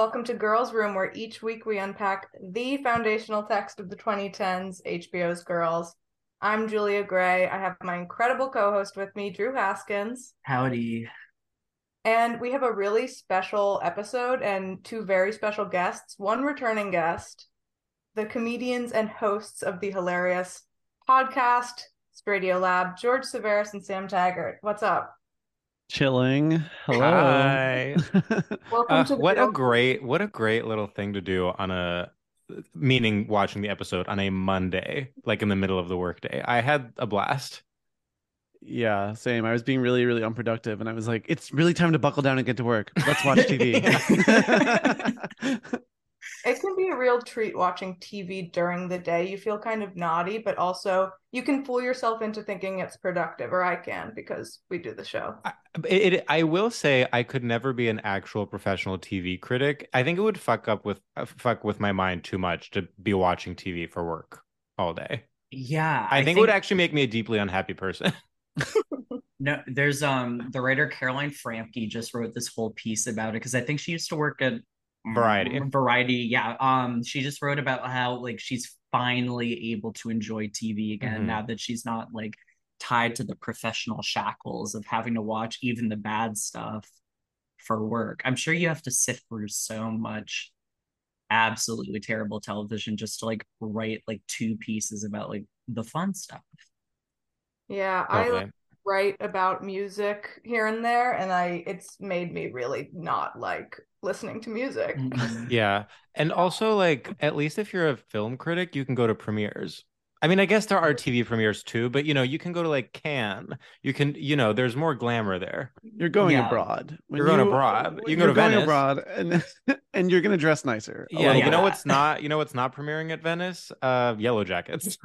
Welcome to Girls Room, where each week we unpack the foundational text of the 2010s, HBO's Girls. I'm Julia Gray. I have my incredible co-host with me, Drew Haskins. Howdy. And we have a really special episode and two very special guests, one returning guest, the comedians and hosts of the hilarious podcast, StraightioLab, George Civeris and Sam Taggart. What's up? Chilling. Hello. Hi. Welcome to what a great little thing to do on a, meaning watching the episode on a Monday, like in the middle of the workday. I had a blast. Yeah, same. I was being really, really unproductive, and I was like, it's really time to buckle down and get to work. Let's watch TV. It can be a real treat watching TV during the day. You feel kind of naughty, but also you can fool yourself into thinking it's productive, or I can, because we do the show. I will say I could never be an actual professional TV critic. I think it would fuck with my mind too much to be watching TV for work all day. Yeah. I think it would actually make me a deeply unhappy person. No, there's the writer Caroline Frampke just wrote this whole piece about it, because I think she used to work at Variety, yeah. She just wrote about how, like, she's finally able to enjoy TV again, mm-hmm. now that she's not, like, tied to the professional shackles of having to watch even the bad stuff for work. I'm sure you have to sift through so much absolutely terrible television just to, like, write, like, two pieces about, like, the fun stuff. Yeah, totally. I write about music here and there, and it's made me really not like listening to music. Yeah. And also, like, at least if you're a film critic, you can go to premieres. I mean, I guess there are TV premieres too, but, you know, you can go to, like, Cannes. You can, you know, there's more glamour there. You're going abroad. You can go to Venice. Abroad, and you're going to dress nicer. Yeah. You know what's not, premiering at Venice? Yellow Jackets.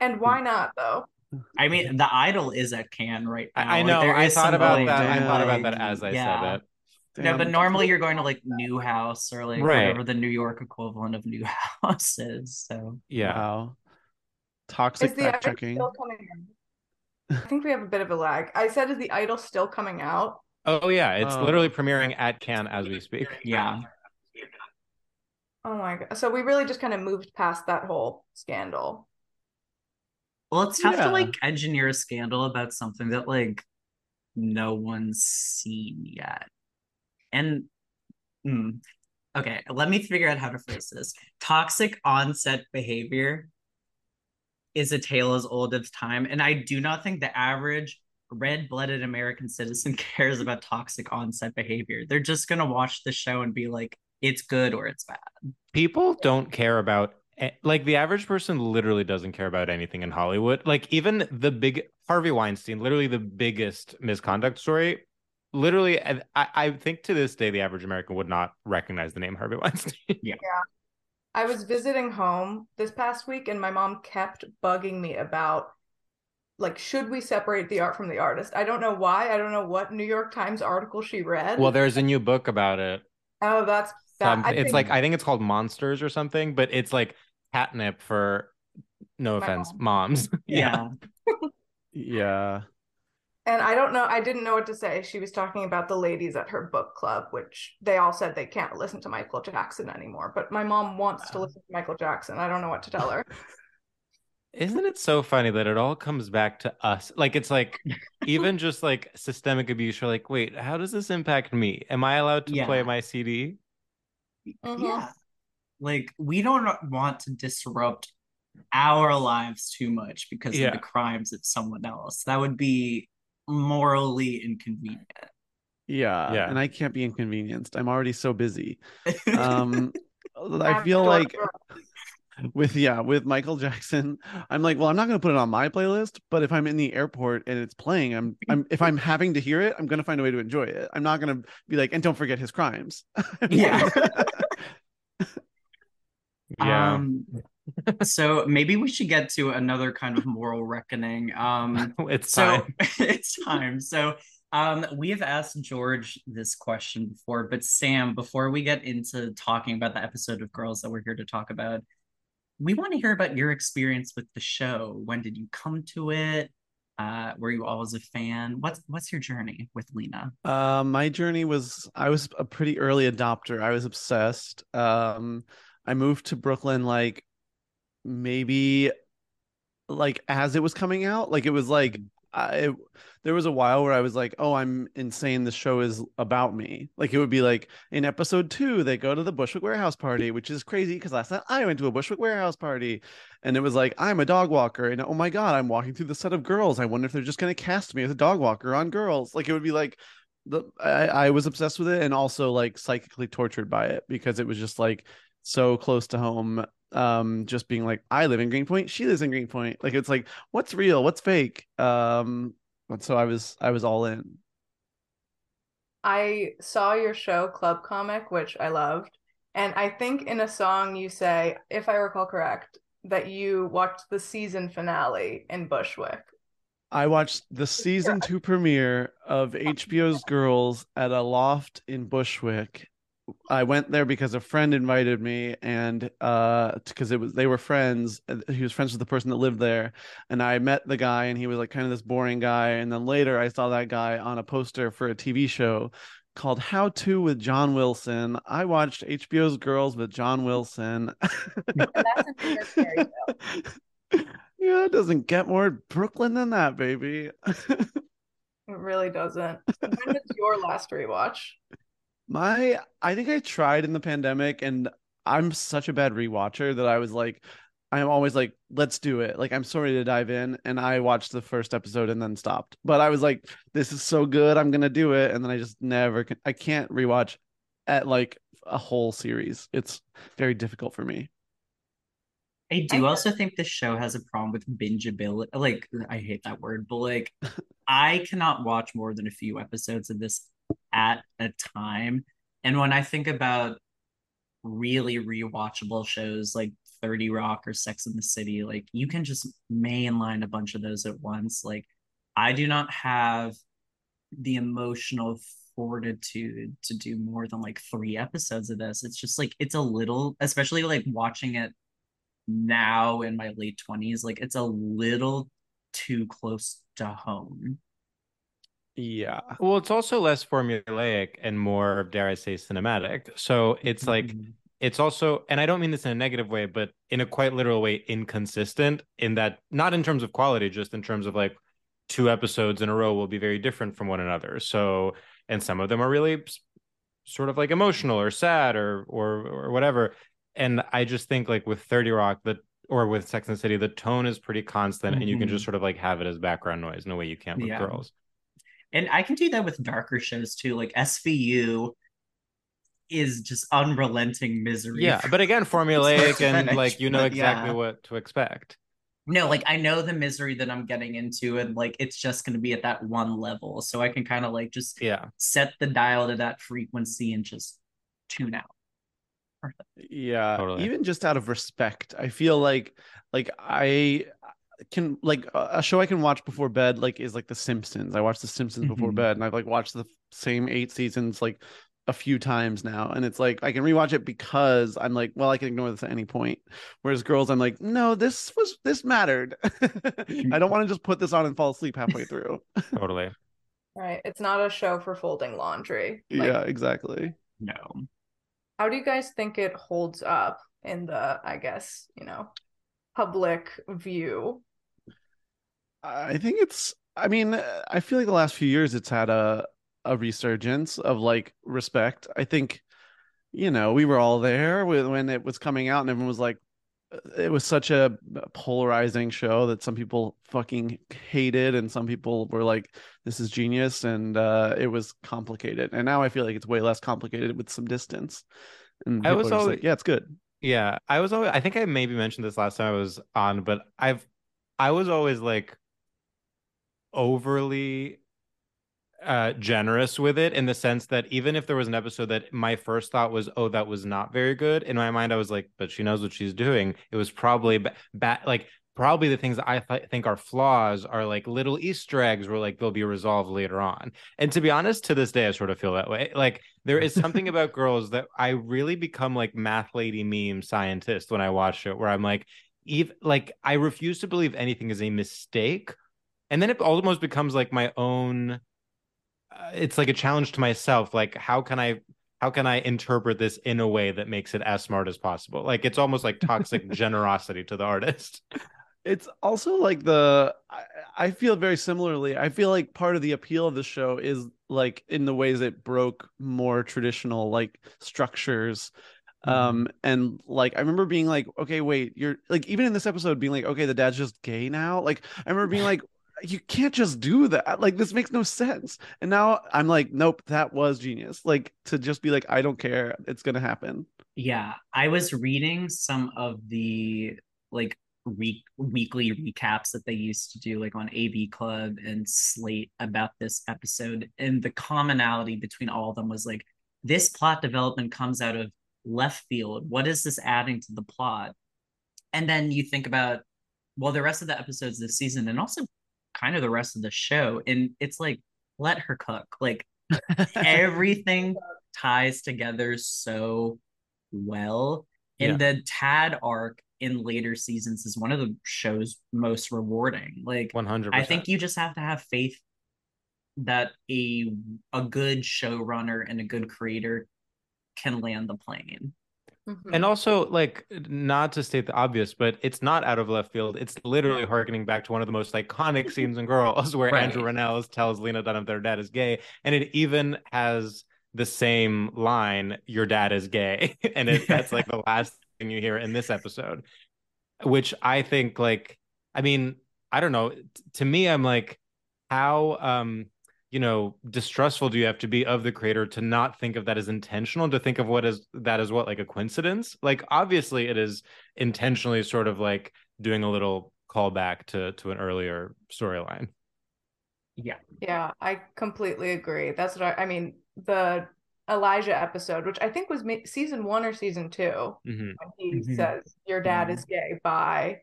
And why not, though? I mean, The Idol is at Cannes right now. I know. Like, I thought about that as I said it. Damn. No, but normally you're going to, like, Newhouse or, like, whatever the New York equivalent of Newhouse is. So yeah, wow. Toxic fact checking. I think we have a bit of a lag. I said, is The Idol still coming out? Oh yeah, it's literally premiering at Cannes as we speak. Yeah. Oh my god! So we really just kind of moved past that whole scandal. Well, it's tough to, like, engineer a scandal about something that, like, no one's seen yet. And okay, let me figure out how to phrase this. Toxic onset behavior is a tale as old as time, and I do not think the average red-blooded American citizen cares about toxic onset behavior. They're just gonna watch the show and be like, it's good or it's bad. People don't care about, like, the average person literally doesn't care about anything in Hollywood. Like, even the big Harvey Weinstein, literally the biggest misconduct story. Literally, I think to this day, the average American would not recognize the name Harvey Weinstein. Yeah. I was visiting home this past week, and my mom kept bugging me about, like, should we separate the art from the artist? I don't know why. I don't know what New York Times article she read. Well, there's a new book about it. Oh, that's bad. I think it's called Monsters or something, but it's, like, catnip for, no offense, moms. Yeah. Yeah. And I didn't know what to say. She was talking about the ladies at her book club, which they all said they can't listen to Michael Jackson anymore. But my mom wants to listen to Michael Jackson. I don't know what to tell her. Isn't it so funny that it all comes back to us? Like, it's like, even just, like, systemic abuse, you're like, wait, how does this impact me? Am I allowed to play my CD? Mm-hmm. Yeah. Like, we don't want to disrupt our lives too much because of the crimes of someone else. That would be morally inconvenient. Yeah. And I can't be inconvenienced. I'm already so busy. I feel like with Michael Jackson, I'm like, well, I'm not gonna put it on my playlist, but if I'm in the airport and it's playing, I'm if I'm having to hear it, I'm gonna find a way to enjoy it. I'm not gonna be like, and don't forget his crimes. Yeah. Yeah. So maybe we should get to another kind of moral reckoning. It's time. So we have asked George this question before, but Sam, before we get into talking about the episode of Girls that we're here to talk about, we want to hear about your experience with the show. When did you come to it? Were you always a fan? What's your journey with Lena? My journey was, I was a pretty early adopter. I was obsessed. I moved to Brooklyn, like maybe like as it was coming out, like it was like, there was a while where I was like, oh, I'm insane. This show is about me. Like it would be like in episode 2, they go to the Bushwick warehouse party, which is crazy because last night I went to a Bushwick warehouse party and it was like, I'm a dog walker. And oh my God, I'm walking through the set of Girls. I wonder if they're just going to cast me as a dog walker on Girls. Like it would be like, I was obsessed with it and also like psychically tortured by it because it was just like so close to home. Just being like, I live in Greenpoint, she lives in Greenpoint. Like it's like, what's real, what's fake? And so I was all in. I saw your show Club Comic, which I loved, and I think in a song you say, if I recall correct, that you watched the season finale in Bushwick. I watched the season 2 premiere of HBO's Girls at a loft in Bushwick. I went there because a friend invited me, and because they were friends. He was friends with the person that lived there, and I met the guy, and he was like kind of this boring guy. And then later, I saw that guy on a poster for a TV show called How To with John Wilson. I watched HBO's Girls with John Wilson. And that's a bigger story, though. Yeah, it doesn't get more Brooklyn than that, baby. It really doesn't. When was your last rewatch? I think I tried in the pandemic, and I'm such a bad rewatcher that I was like, I'm always like, let's do it. Like, I'm so ready to dive in. And I watched the first episode and then stopped. But I was like, this is so good, I'm going to do it. And then I just never, I can't rewatch at like a whole series. It's very difficult for me. I do also think the show has a problem with bingeability. Like, I hate that word, but like, I cannot watch more than a few episodes of this at a time. And when I think about really rewatchable shows like 30 Rock or Sex and the City, like you can just mainline a bunch of those at once. Like I do not have the emotional fortitude to do more than like 3 episodes of this. It's just like, it's a little, especially like watching it now in my late 20s, like it's a little too close to home. Yeah. Well, it's also less formulaic and more, dare I say, cinematic. So it's like, it's also, and I don't mean this in a negative way, but in a quite literal way, inconsistent in that, not in terms of quality, just in terms of like 2 episodes in a row will be very different from one another. So, and some of them are really sort of like emotional or sad or whatever. And I just think like with 30 Rock, or with Sex and the City, the tone is pretty constant and you can just sort of like have it as background noise in a way you can't with Girls. And I can do that with darker shows too. Like SVU is just unrelenting misery. Yeah, but again, formulaic and like you know exactly what to expect. No, like I know the misery that I'm getting into, and like it's just going to be at that one level. So I can kind of like just set the dial to that frequency and just tune out. Perfect. Yeah, totally. Even just out of respect, I feel like I can like a show I can watch before bed like is like The Simpsons. I watch The Simpsons before bed, and I've like watched the same 8 seasons like a few times now, and it's like I can rewatch it because I'm like, well, I can ignore this at any point. Whereas Girls, I'm like, no, this mattered. I don't want to just put this on and fall asleep halfway through. Totally. Right. It's not a show for folding laundry. Like, yeah, exactly. No. How do you guys think it holds up in the, I guess, you know, public view? I think it's, I mean, I feel like the last few years it's had a resurgence of like respect. I think, you know, we were all there when it was coming out and everyone was like, it was such a polarizing show that some people fucking hated and some people were like, this is genius. And it was complicated. And now I feel like it's way less complicated with some distance. And I was always like, yeah, it's good. Yeah, I was always, I think I maybe mentioned this last time I was on, but I was always like overly generous with it in the sense that even if there was an episode that my first thought was, oh, that was not very good, in my mind I was like, but she knows what she's doing. It was probably probably the things that I think are flaws are like little Easter eggs where like they'll be resolved later on. And to be honest, to this day, I sort of feel that way. Like there is something about Girls that I really become like math lady meme scientist when I watch it, where I'm like, I refuse to believe anything is a mistake. And then it almost becomes like my own, it's like a challenge to myself. Like, how can I interpret this in a way that makes it as smart as possible? Like, it's almost like toxic generosity to the artist. It's also like I feel very similarly. I feel like part of the appeal of the show is like in the ways it broke more traditional like structures. And like I remember being like, okay, wait, you're like, even in this episode being like, okay, the dad's just gay now. Like I remember being like, you can't just do that. Like this makes no sense. And now I'm like, nope, that was genius. Like to just be like, I don't care, it's gonna happen. Yeah, I was reading some of the like weekly recaps that they used to do like on AB Club and Slate about this episode, and the commonality between all of them was like, this plot development comes out of left field. What is this adding to the plot? And then you think about, well, the rest of the episodes this season and also kind of the rest of the show, and it's like, let her cook. Like everything ties together so well. And the Tad arc in later seasons is one of the show's most rewarding. Like 100%. I think you just have to have faith that a good showrunner and a good creator can land the plane. Mm-hmm. And also, like, not to state the obvious, but it's not out of left field. It's literally harkening back to one of the most iconic scenes in Girls, where Andrew Rannells tells Lena Dunham their dad is gay, and it even has the same line, your dad is gay. And that's like the last thing you hear in this episode, which I think, like, I mean, I don't know, to me, I'm like, how you know, distrustful do you have to be of the creator to not think of that as intentional, to think of what is that as what, like a coincidence? Like, obviously it is intentionally sort of like doing a little callback to an earlier storyline. Yeah, I completely agree. That's what I mean, the Elijah episode, which I think was season 1 or season 2, when he says your dad is gay by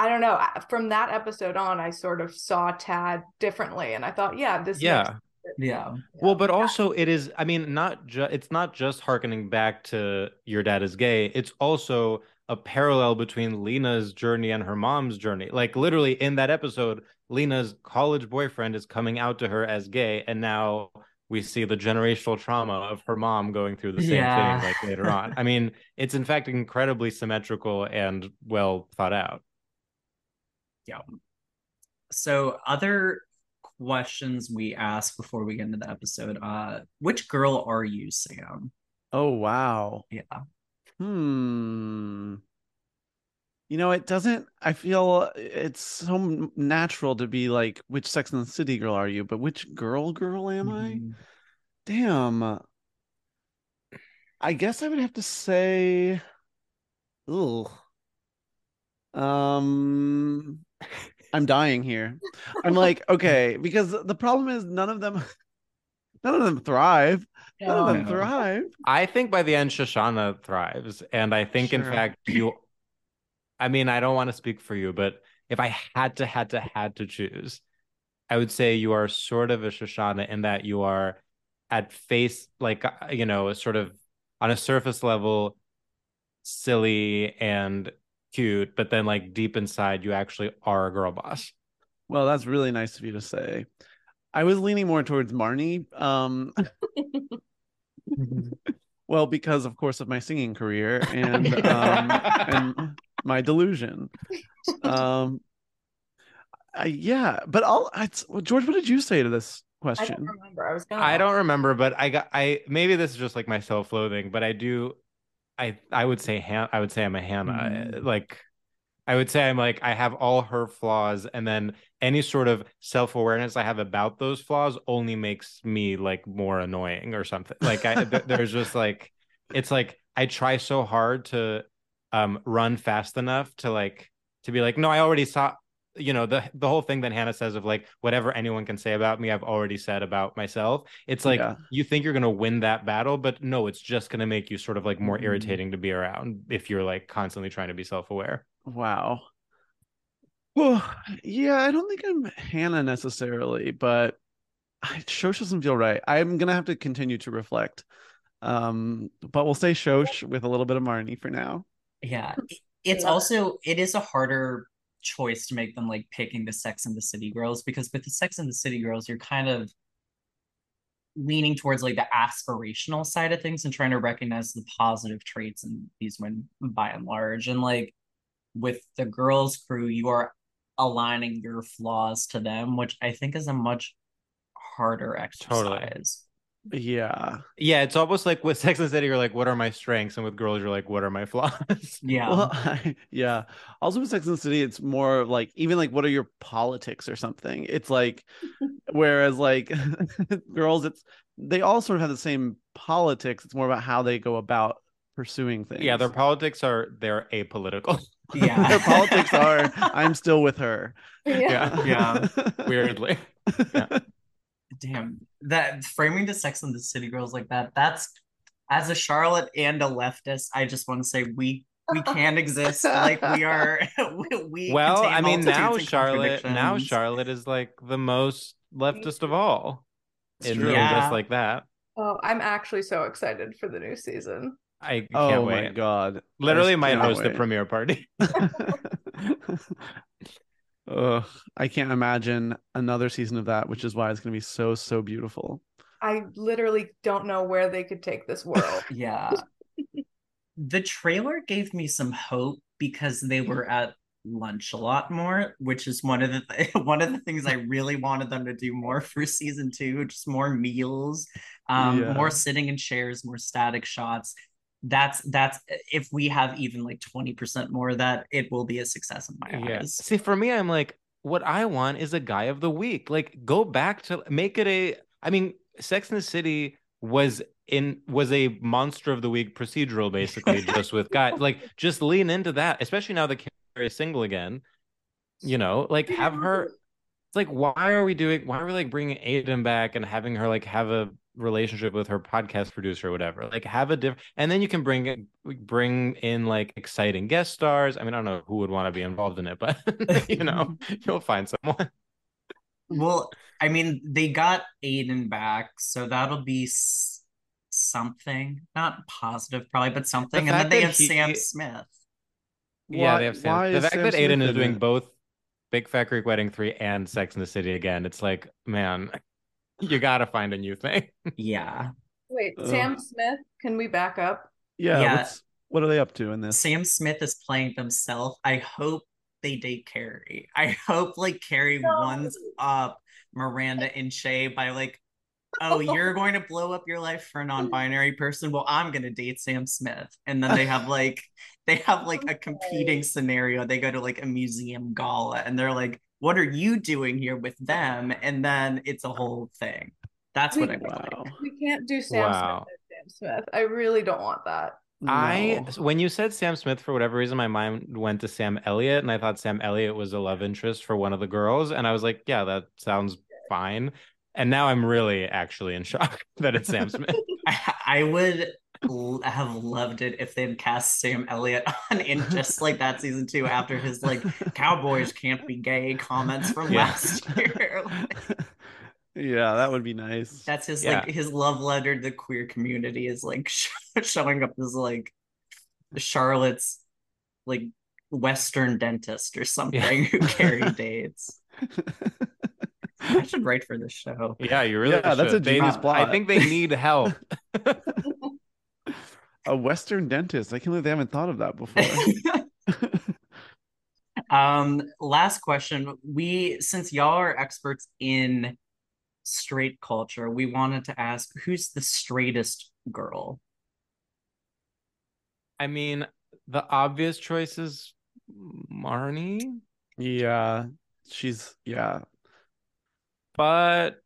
I don't know. From that episode on, I sort of saw Tad differently, and I thought, well, but also it is. I mean, it's not just hearkening back to your dad is gay. It's also a parallel between Lena's journey and her mom's journey. Like literally in that episode, Lena's college boyfriend is coming out to her as gay, and now we see the generational trauma of her mom going through the same thing like later on. I mean, it's in fact incredibly symmetrical and well thought out. Yeah. So other questions we asked before we get into the episode. Which girl are you, Sam? Oh, wow. Yeah. You know, I feel it's so natural to be like, which Sex and the City girl are you? But which girl am I? Damn. I guess I would have to say, I'm dying here. I'm like, okay, because the problem is none of them thrive. I think by the end Shoshana thrives, and I think in fact I mean, I don't want to speak for you, but if I had to choose, I would say you are sort of a Shoshana in that you are at face, like, you know, sort of on a surface level silly and cute, but then like deep inside you actually are a girl boss. Well, that's really nice of you to say. I was leaning more towards Marnie, well, because of course of my singing career and and my delusion. George, what did you say to this question? I don't remember, but I maybe this is just like my self-loathing, but I would say I'm a Hannah. Like, I would say I'm like, I have all her flaws, and then any sort of self-awareness I have about those flaws only makes me like more annoying or something. Like there's just like, it's like I try so hard to run fast enough to like, to be like, no, I already saw, you know, the whole thing that Hannah says of like, whatever anyone can say about me, I've already said about myself. It's like, you think you're going to win that battle, but no, it's just going to make you sort of like more irritating to be around if you're like constantly trying to be self-aware. Wow. Well, yeah, I don't think I'm Hannah necessarily, but Shosh doesn't feel right. I'm going to have to continue to reflect. But we'll say Shosh with a little bit of Marnie for now. Yeah. It's also, it is a harder choice to make them like picking the Sex and the City girls, because with the Sex and the City girls, you're kind of leaning towards like the aspirational side of things and trying to recognize the positive traits in these women by and large. And like with the Girls crew, you are aligning your flaws to them, which I think is a much harder exercise. Totally. Yeah, it's almost like with Sex and the City you're like, what are my strengths, and with Girls you're like, what are my flaws? Yeah. Well, yeah, also with Sex and the City it's more like, even like, what are your politics or something? It's like whereas like Girls, it's, they all sort of have the same politics, it's more about how they go about pursuing things. Yeah, their politics are, they're apolitical. Yeah. Their politics are, I'm still with her. Yeah. Weirdly. Yeah. Damn, that framing the Sex and the City girls like that, that's, as a Charlotte and a leftist, I just want to say we can exist. Like we are, we well, I mean, now Charlotte is like the most leftist of all. It's really just like that. Oh, I'm actually so excited for the new season. I can't wait. My God. Literally might host the premiere party. Ugh, I can't imagine another season of that, which is why it's going to be so, so beautiful. I literally don't know where they could take this world. Yeah. The trailer gave me some hope because they were at lunch a lot more, which is one of the things I really wanted them to do more for season 2, just more meals, more sitting in chairs, more static shots. That's if we have even like 20% more of that, it will be a success in my eyes. See, for me, I'm like, what I want is a guy of the week. Like, go back to make it a, I mean, Sex and the City was a monster of the week procedural, basically, just with guys. Like, just lean into that, especially now that Carrie is single again. You know, like, have her. It's like, why are we like bringing Aiden back and having her like have a relationship with her podcast producer or whatever? Like, have a different, and then you can bring in like exciting guest stars. I mean, I don't know who would want to be involved in it, but you know, you'll find someone. Well, I mean, they got Aiden back, so that'll be something, not positive probably, but something. And then they have Sam Smith. Yeah, they have Sam. The fact that Aiden is doing both Big Fat Greek Wedding 3 and Sex and the City again, it's like, man, you gotta find a new thing. Yeah. Wait, Sam Smith, can we back up? Yeah. What are they up to in this? Sam Smith is playing themselves. I hope they date Carrie. I hope like Carrie ones up Miranda and Shay by like, oh, you're going to blow up your life for a non-binary person. Well, I'm gonna date Sam Smith. And then they have like a competing scenario. They go to like a museum gala and they're like, what are you doing here with them? And then it's a whole thing. That's what I mean. We can't do Sam Smith. I really don't want that. No. When you said Sam Smith, for whatever reason, my mind went to Sam Elliott, and I thought Sam Elliott was a love interest for one of the girls. And I was like, yeah, that sounds fine. And now I'm really actually in shock that it's Sam Smith. I would have loved it if they had cast Sam Elliott on in just like that season 2 after his like Cowboys can't be gay comments from last year. Yeah, that would be nice. That's his like his love letter to the queer community is like showing up as like Charlotte's like Western dentist or something who Carrie dates. I should write for this show. Yeah, you really should. That's a genius plot. I think they need help. A Western dentist. I can't believe they haven't thought of that before. Last question. Since y'all are experts in straight culture, we wanted to ask, who's the straightest girl? I mean, the obvious choice is Marnie. Yeah, she's but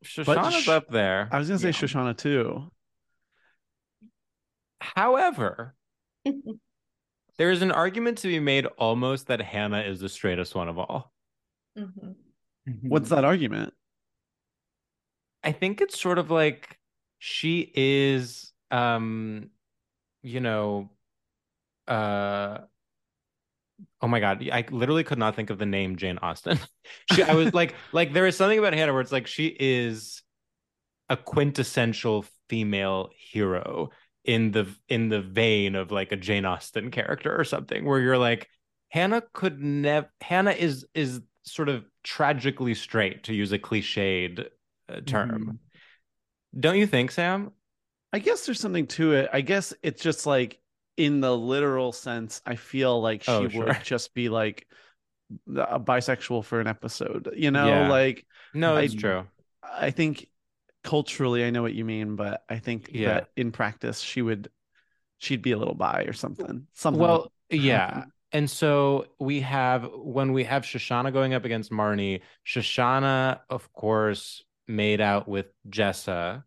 Shoshana's up there. I was gonna say Shoshana too. However, there is an argument to be made almost that Hannah is the straightest one of all. Mm-hmm. What's that argument? I think it's sort of like she is, oh my God, I literally could not think of the name Jane Austen. I was like there is something about Hannah where it's like she is a quintessential female hero in the vein of like a Jane Austen character or something, where you're like, Hannah could never. Hannah is sort of tragically straight, to use a cliched term. Mm-hmm. Don't you think, Sam? I guess there's something to it. I guess it's just like in the literal sense, I feel like she would just be like a bisexual for an episode, you know? Yeah. Like, no, it's true. I think culturally, I know what you mean, but I think that in practice, she'd be a little bi or something. Well, yeah. And so when we have Shoshana going up against Marnie, Shoshana, of course, made out with Jessa,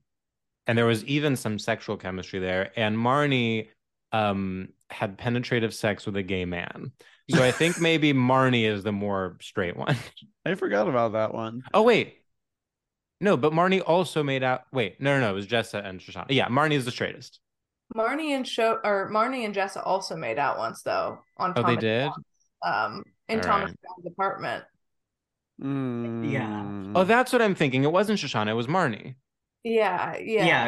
and there was even some sexual chemistry there. And Marnie had penetrative sex with a gay man. So I think maybe Marnie is the more straight one. I forgot about that one. Oh, wait. No, but Marnie also made out. Wait, no. It was Jessa and Shoshana. Yeah, Marnie is the straightest. Marnie and Jessa also made out once, though. On Thomas, they did? In Thomas Brown's apartment. Mm. Yeah. Oh, that's what I'm thinking. It wasn't Shoshana. It was Marnie. Yeah.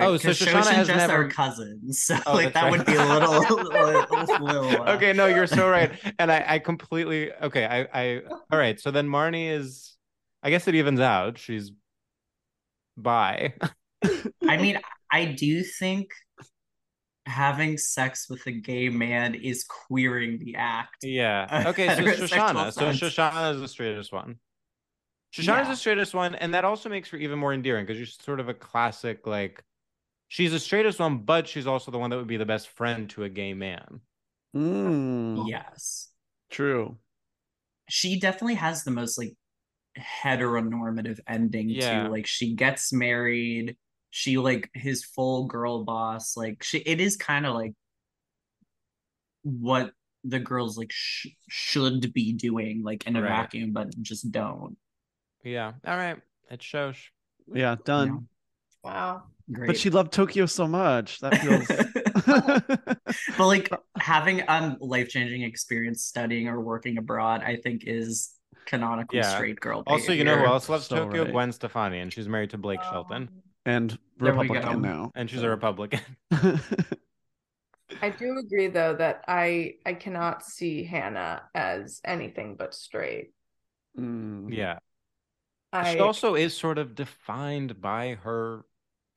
Oh, so Shoshana and Jess are cousins. So that would be a little. Okay, no, you're so right. And I completely. Okay, I. All right. So then Marnie is. I guess it evens out. She's bi. I mean, I do think having sex with a gay man is queering the act. Yeah. Okay, so Shoshana. So Shoshana is the straightest one. Shoshana's the straightest one, and that also makes her even more endearing because she's sort of a classic, like, she's the straightest one, but she's also the one that would be the best friend to a gay man. Mm. Yes. True. She definitely has the most, like, heteronormative ending, too. Like, she gets married. She, like, his full girl boss. Like, it is kind of, like, what the girls, like, should be doing, like, in a vacuum, but just don't. Yeah. All right. It's Shosh. Yeah. Done. Yeah. Wow. Great. But she loved Tokyo so much. That feels. But like having a life-changing experience studying or working abroad, I think is canonical straight girl behavior. Also, you know who else loves Tokyo? Right. Gwen Stefani, and she's married to Blake Shelton. And Republican now. And she's a Republican. I do agree, though, that I cannot see Hannah as anything but straight. Mm. Yeah. She also is sort of defined by her,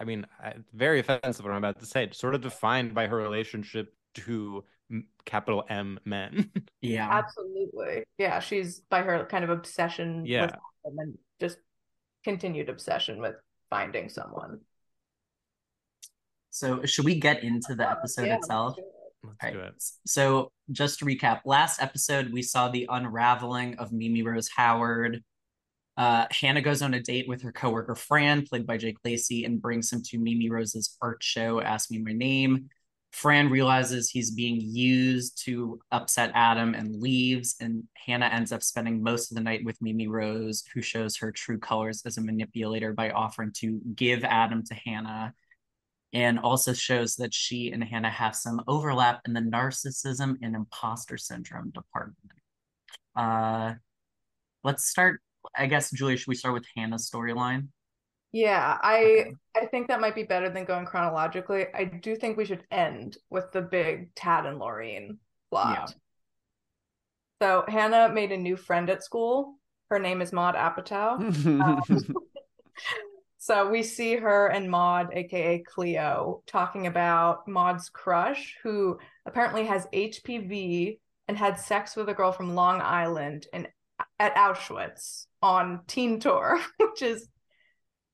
I mean, very offensive what I'm about to say, sort of defined by her relationship to capital M men. Yeah. Absolutely. Yeah, she's by her kind of obsession with them and just continued obsession with finding someone. So should we get into the episode itself? Let's do it. So just to recap, last episode, we saw the unraveling of Mimi Rose Howard. Hannah goes on a date with her coworker Fran, played by Jake Lacy, and brings him to Mimi Rose's art show, Ask Me My Name. Fran realizes he's being used to upset Adam and leaves, and Hannah ends up spending most of the night with Mimi Rose, who shows her true colors as a manipulator by offering to give Adam to Hannah, and also shows that she and Hannah have some overlap in the narcissism and imposter syndrome department. Let's start, I guess, Julia, should we start with Hannah's storyline? Yeah, I think that might be better than going chronologically. I do think we should end with the big Tad and Loreen plot. Yeah. So Hannah made a new friend at school. Her name is Maude Apatow. So we see her and Maude, aka Cleo, talking about Maude's crush, who apparently has HPV and had sex with a girl from Long Island at Auschwitz on Teen Tour, which is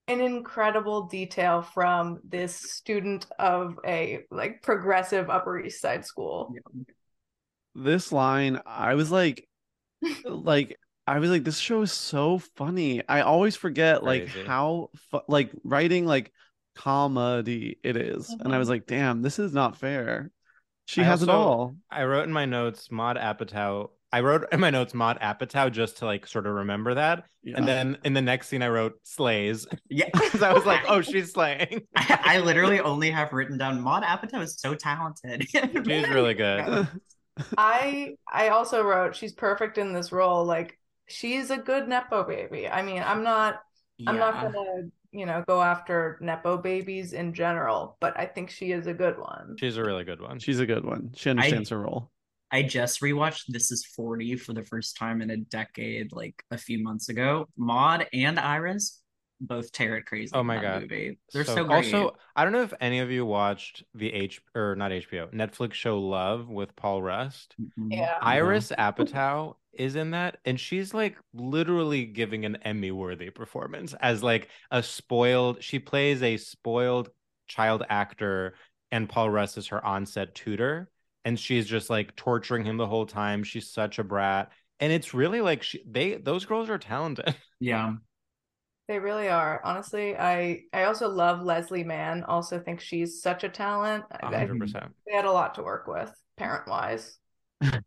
an incredible detail from this student of a like progressive Upper East Side school. This line, I was like, this show is so funny. I always forget like how like writing like comedy it is, and I was like, damn, this is not fair. She has it all. I wrote in my notes, Maude Apatow. Maude Apatow just to like sort of remember that. Yeah. And then in the next scene I wrote slays. Yeah. Because I was like, oh, she's slaying. I literally only have written down Maude Apatow is so talented. She's really good. I also wrote she's perfect in this role. Like she's a good Nepo baby. I mean, I'm not gonna, go after Nepo babies in general, but I think she is a good one. She's a really good one. She understands her role. I just rewatched This Is 40 for the first time in a decade, like a few months ago. Maude and Iris both tear it crazy. Oh my god, movie. They're so great. Also, I don't know if any of you watched the Netflix show Love with Paul Rust. Mm-hmm. Yeah. Iris Apatow is in that, and she's like literally giving an Emmy-worthy performance as like she plays a spoiled child actor, and Paul Rust is her on-set tutor, and she's just like torturing him the whole time. She's such a brat, and it's really like those girls are talented. Yeah. They really are. Honestly, I also love Leslie Mann. Also think she's such a talent. 100%. They had a lot to work with, parent-wise. I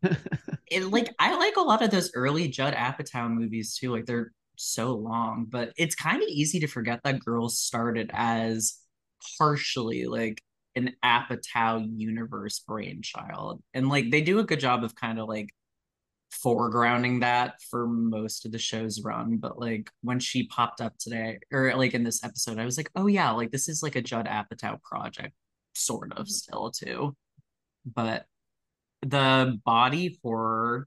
like a lot of those early Judd Apatow movies, too. Like, they're so long. But it's kind of easy to forget that Girls started as partially, like, an Apatow universe brainchild. And, like, they do a good job of kind of, like, foregrounding that for most of the show's run, but like when she popped up today or like in this episode, I was like, oh yeah, like this is like a Judd Apatow project sort of still too. But the body horror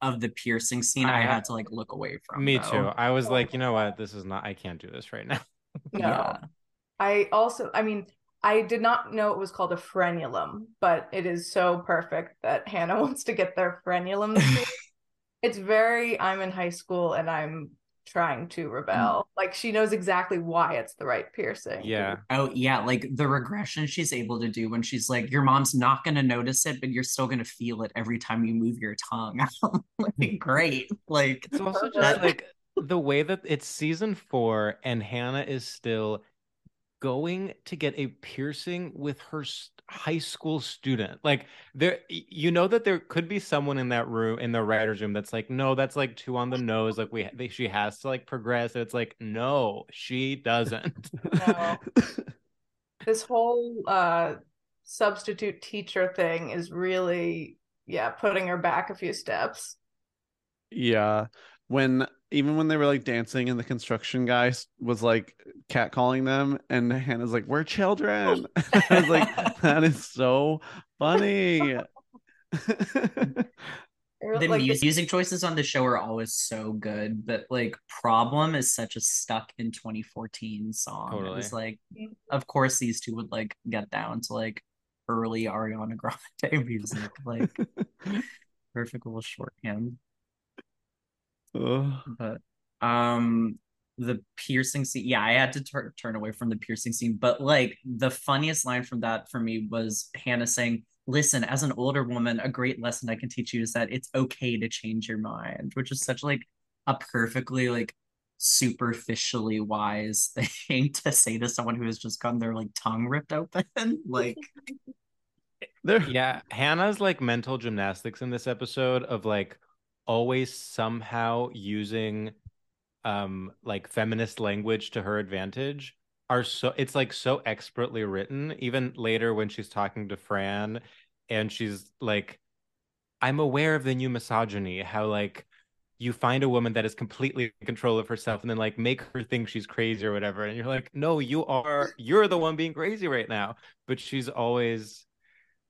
of the piercing scene, I had to like look away from. Me though. Too. I was like, you know what, this is not, I can't do this right now. No. Yeah. I did not know it was called a frenulum, but it is so perfect that Hannah wants to get their frenulum. It's very, I'm in high school and I'm trying to rebel. Like, she knows exactly why it's the right piercing. Yeah. Oh, yeah. Like, the regression she's able to do when she's like, your mom's not going to notice it, but you're still going to feel it every time you move your tongue. Great. Like, it's also just like the way that it's season 4 and Hannah is still going to get a piercing with her high school student. Like, there, you know that there could be someone in that room, in the writer's room, that's like, no, that's like too on the nose. Like, she has to like progress. And it's like, no, she doesn't. No. This whole substitute teacher thing is really, putting her back a few steps. Yeah. Even when they were like dancing and the construction guy was like catcalling them and Hannah's like, we're children. I was like, that is so funny. The music choices on the show are always so good, but like Problem is such a stuck in 2014 song. Totally. It was like, of course these two would like get down to like early Ariana Grande music, like perfect little shorthand. But the piercing scene, I had to turn away from the piercing scene, but like the funniest line from that for me was Hannah saying, listen, as an older woman, a great lesson I can teach you is that it's okay to change your mind, which is such like a perfectly like superficially wise thing to say to someone who has just gotten their like tongue ripped open. Like Hannah's like mental gymnastics in this episode of like always somehow using like feminist language to her advantage are so, it's like so expertly written. Even later when she's talking to Fran and she's like, I'm aware of the new misogyny, how like you find a woman that is completely in control of herself and then like make her think she's crazy or whatever, and you're like, no, you're the one being crazy right now. But she's always,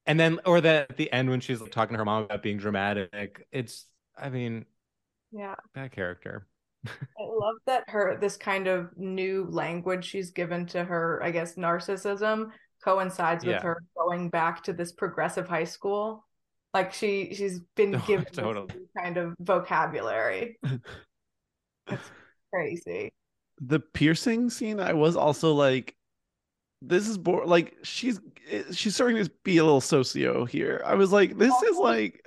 and then or that at the end when she's like talking to her mom about being dramatic, it's, I mean, yeah, that character. I love that this kind of new language she's given to her, I guess, narcissism coincides with her going back to this progressive high school. Like she's been given this new kind of vocabulary. It's crazy. The piercing scene, I was also like, this is like she's starting to be a little socio here. I was like, this is like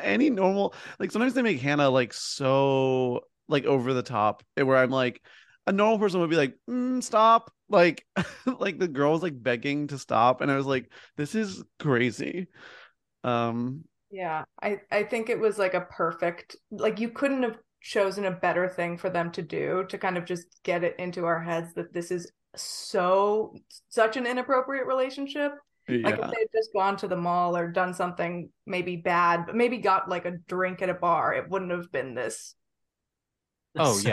any normal, like sometimes they make Hannah like so like over the top, where I'm like, a normal person would be like, stop, like like the girl was like begging to stop, and I was like, this is crazy. I think it was like a perfect, like you couldn't have chosen a better thing for them to do to kind of just get it into our heads that this is such an inappropriate relationship. Like if they'd just gone to the mall or done something maybe bad, but maybe got like a drink at a bar, it wouldn't have been this just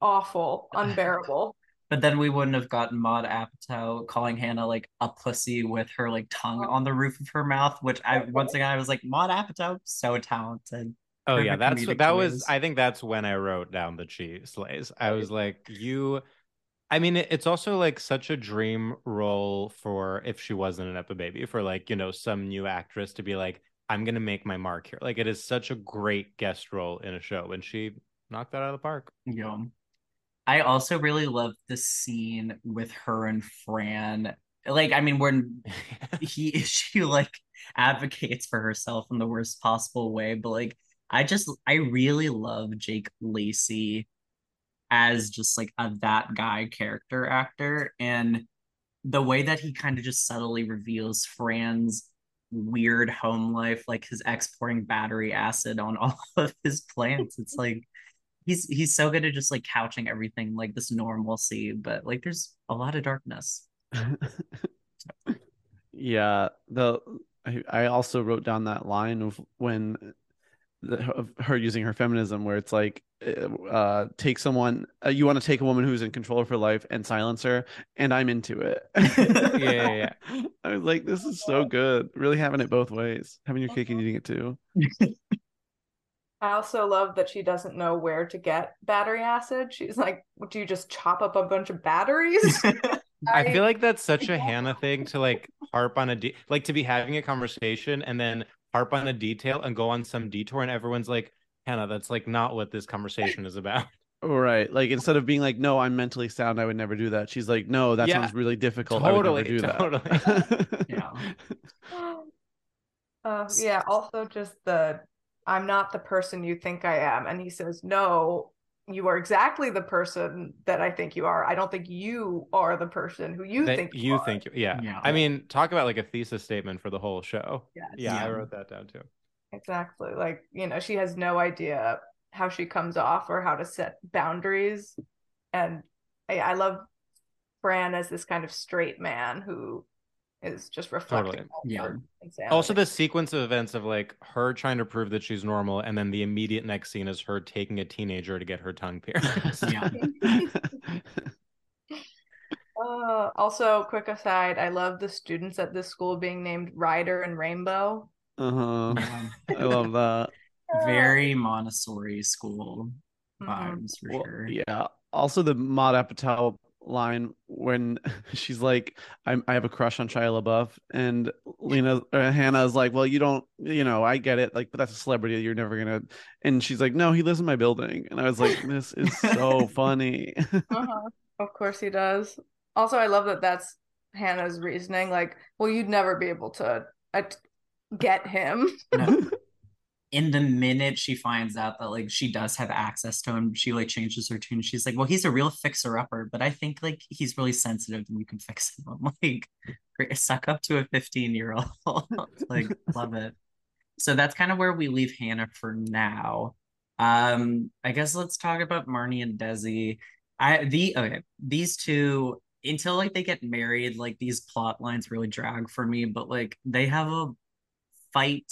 awful, unbearable. But then we wouldn't have gotten Maude Apatow calling Hannah like a pussy with her like tongue on the roof of her mouth, which I once again I was like, Maude Apatow, so talented. Oh yeah, that was. I think that's when I wrote down that she slays. I was like, you. I mean, it's also like such a dream role for, if she wasn't an Epibaby, for like, you know, some new actress to be like, I'm gonna make my mark here. Like, it is such a great guest role in a show, and she knocked that out of the park. Yeah. I also really love the scene with her and Fran. Like, I mean, when she like advocates for herself in the worst possible way, but like, I really love Jake Lacy as just like a that guy character actor, and the way that he kind of just subtly reveals Fran's weird home life, like his ex pouring battery acid on all of his plants. It's like he's so good at just like couching everything like this normalcy, but like there's a lot of darkness. Yeah, I also wrote down that line of when of her using her feminism, where it's like, take someone, you want to take a woman who's in control of her life and silence her, and I'm into it. yeah. I was like, this is so good, really having it both ways, having your cake and eating it too. I also love that she doesn't know where to get battery acid. She's like, do you just chop up a bunch of batteries? I feel like that's such a Hannah thing to like harp on like to be having a conversation and then harp on a detail and go on some detour, and everyone's like, Hannah, that's like not what this conversation is about. Right. Like, instead of being like, no, I'm mentally sound, I would never do that, she's like, no, that sounds really difficult. Totally. Yeah. Yeah. Also just the, I'm not the person you think I am. And he says, no, you are exactly the person that I think you are. I don't think you are the person who you think you are. Yeah. I mean, talk about like a thesis statement for the whole show. Yes. Yeah. I wrote that down too. Exactly. Like, you know, she has no idea how she comes off or how to set boundaries. And I love Fran as this kind of straight man who is just reflecting. Totally. Yeah. Also the sequence of events of like her trying to prove that she's normal, and then the immediate next scene is her taking a teenager to get her tongue pierced. Yeah. Also, quick aside, I love the students at this school being named Ryder and Rainbow. I love that. Very Montessori school vibes for sure. Yeah. Also the Maude Apatow line when she's like, I have a crush on Shia LaBeouf, and Hannah's like, well, you don't, you know, I get it, like, but that's a celebrity, you're never gonna, and she's like, no, he lives in my building, and I was like, this is so funny. Of course he does. Also, I love that that's Hannah's reasoning, like, well, you'd never be able to get him. No. In the minute she finds out that like she does have access to him, she like changes her tune. She's like, well, he's a real fixer-upper, but I think like he's really sensitive and you can fix him. I'm like, suck up to a 15-year-old. Like, love it. So that's kind of where we leave Hannah for now. I guess let's talk about Marnie and Desi. These two, until like they get married, like these plot lines really drag for me, but like they have a fight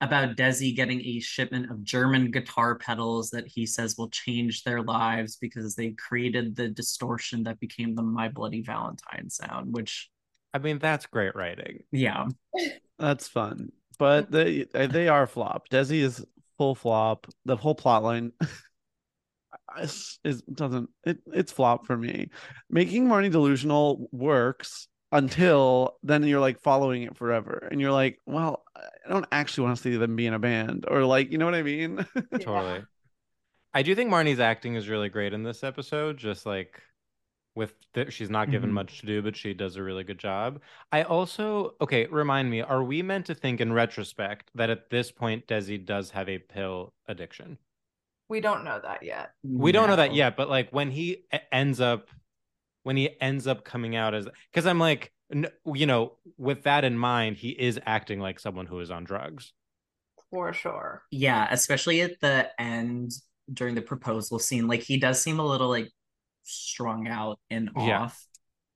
about Desi getting a shipment of German guitar pedals that he says will change their lives because they created the distortion that became the My Bloody Valentine sound, which, I mean, that's great writing. Yeah. That's fun. But they are flop. Desi is full flop. The whole plot line it's flop for me. Making Marnie delusional works until then you're like following it forever and you're like, well, I don't actually want to see them be in a band, or like, you know what I mean? Totally. I do think Marnie's acting is really great in this episode, just like she's not given much to do, but she does a really good job. I also, remind me, are we meant to think in retrospect that at this point Desi does have a pill addiction? We don't know that yet. Don't know that yet, but like when he ends up coming out as, because I'm like, you know, with that in mind, he is acting like someone who is on drugs. For sure. Yeah, especially at the end during the proposal scene, like he does seem a little like strung out and off.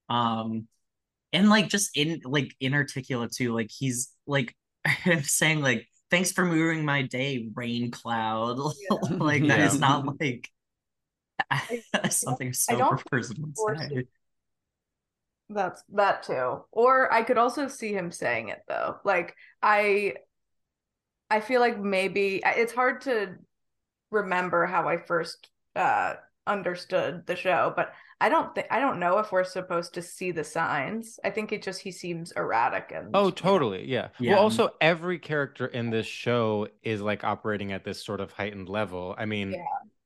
And like just inarticulate too, like he's like saying like, thanks for moving my day, rain cloud. Like that is not like something sober person would say. That's that too. Or I could also see him saying it though. Like I feel like maybe it's hard to remember how I first understood the show, but I don't know if we're supposed to see the signs. I think he seems erratic and totally. Yeah. Well, also every character in this show is like operating at this sort of heightened level. I mean,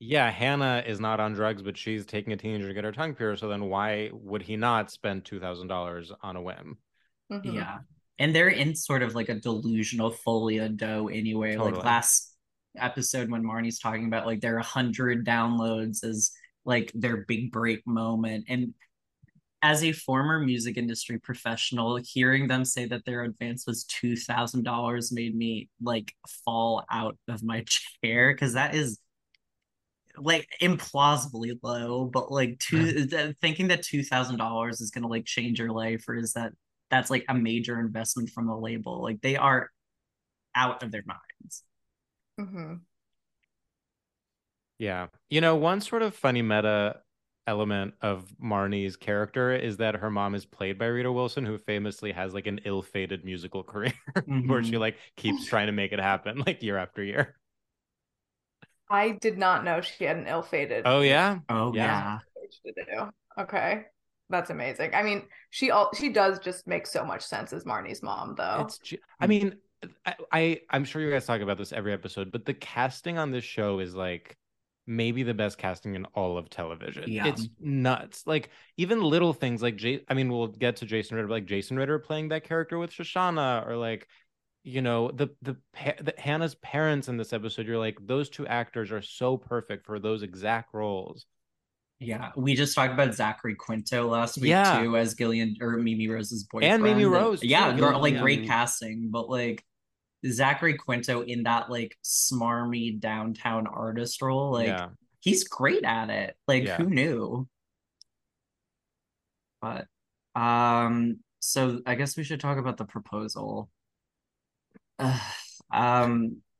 yeah, Hannah is not on drugs, but she's taking a teenager to get her tongue pierced. So then why would he not spend $2,000 on a whim? Mm-hmm. Yeah. And they're in sort of like a delusional folia dough anyway. Totally. Like last episode when Marnie's talking about like their 100 downloads is like their big break moment. And as a former music industry professional, hearing them say that their advance was $2,000 made me like fall out of my chair, because that is like implausibly low. But like thinking that $2,000 is going to like change your life, or is that's like a major investment from a label. Like they are out of their minds. Mm-hmm. Yeah. You know, one sort of funny meta element of Marnie's character is that her mom is played by Rita Wilson, who famously has like an ill-fated musical career where she like keeps trying to make it happen like year after year. I did not know she had an ill-fated. Oh yeah. Oh yeah. Okay. That's amazing. I mean, she does just make so much sense as Marnie's mom though. I'm sure you guys talk about this every episode, but the casting on this show is like maybe the best casting in all of television. Yeah. It's nuts. Like even little things like we'll get to Jason Ritter, but like Jason Ritter playing that character with Shoshana, or like, you know, the Hannah's parents in this episode, you're like, those two actors are so perfect for those exact roles. Yeah, we just talked about Zachary Quinto last week too, as Gillian or Mimi Rose's boyfriend. And Mimi Rose. And, they're like great casting, but like Zachary Quinto in that like smarmy downtown artist role, like he's great at it. Like who knew? But so I guess we should talk about the proposal.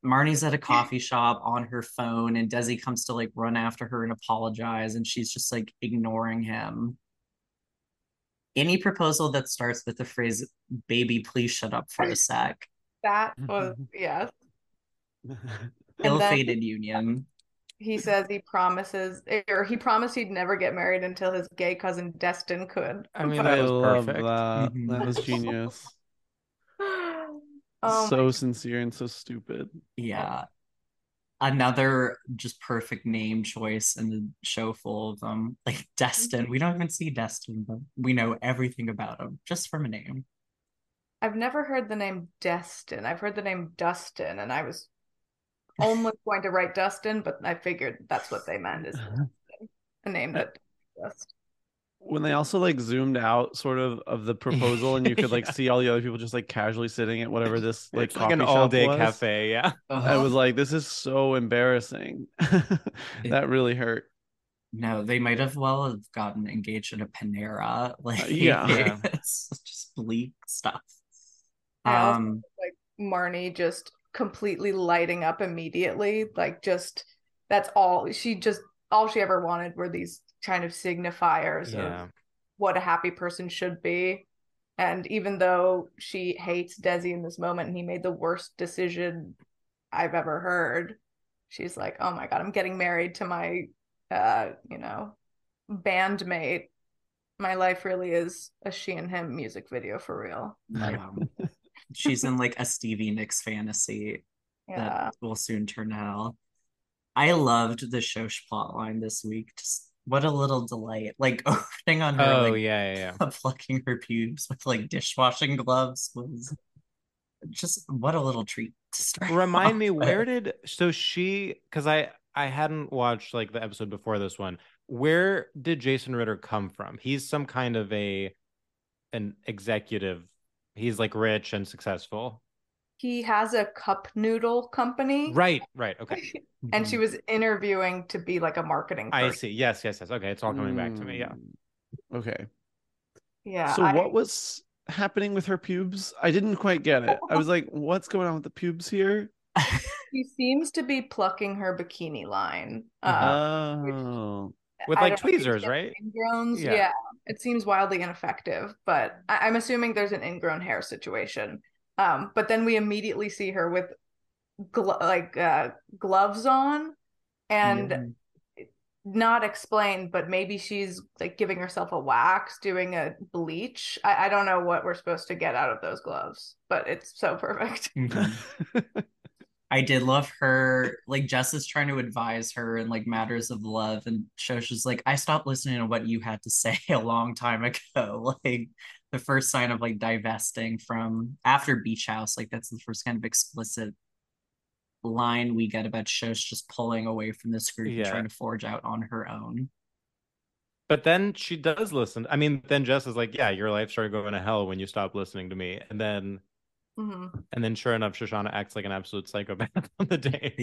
Marnie's at a coffee shop on her phone, and Desi comes to like run after her and apologize, and she's just like ignoring him. Any proposal that starts with the phrase "baby, please shut up for a sec." That was, yes. Ill-fated union. He says he promised he'd never get married until his gay cousin Destin could. I mean, that was perfect. That was genius. So sincere and so stupid. Yeah. Another just perfect name choice in the show full of them. Like Destin. We don't even see Destin, but we know everything about him just from a name. I've never heard the name Destin. I've heard the name Dustin, and I was almost going to write Dustin, but I figured that's what they meant, is a name that just. When they also like zoomed out sort of the proposal, and you could like see all the other people just like casually sitting at whatever this like it's coffee like an all day cafe. Yeah. Uh-huh. I was like, this is so embarrassing. That really hurt. No, they might have gotten engaged at a Panera. Like it's just bleak stuff. Like Marnie just completely lighting up immediately. Like just that's all she ever wanted were these kind of signifiers of what a happy person should be. And even though she hates Desi in this moment and he made the worst decision I've ever heard, she's like, oh my God, I'm getting married to my bandmate. My life really is a she and him music video for real. Like, she's in like a Stevie Nicks fantasy that will soon turn to hell. I loved the Shosh plotline this week. Just what a little delight! Like opening on her, plucking her pubes with like dishwashing gloves was just what a little treat to start. Remind me, because I hadn't watched like the episode before this one. Where did Jason Ritter come from? He's some kind of an executive. He's like rich and successful. He has a cup noodle company. Right. Okay. And she was interviewing to be like a marketing person. I see. Yes. Okay. It's all coming back to me. Yeah. Okay. Yeah. So what was happening with her pubes? I didn't quite get it. I was like, what's going on with the pubes here? She seems to be plucking her bikini line. with like tweezers, right? Ingrowns. Yeah. It seems wildly ineffective, but I'm assuming there's an ingrown hair situation. But then we immediately see her with gloves on, and not explained, but maybe she's like giving herself a wax, doing a bleach. I don't know what we're supposed to get out of those gloves, but it's so perfect. I did love her, like Jess is trying to advise her in like matters of love, and Shosha's like, I stopped listening to what you had to say a long time ago. Like the first sign of like divesting from after Beach House, like that's the first kind of explicit line we get about Shosh just pulling away from this group and trying to forge out on her own. But then she does listen. I mean, then Jess is like, yeah, your life started going to hell when you stopped listening to me. And then sure enough, Shoshana acts like an absolute psychopath on the day.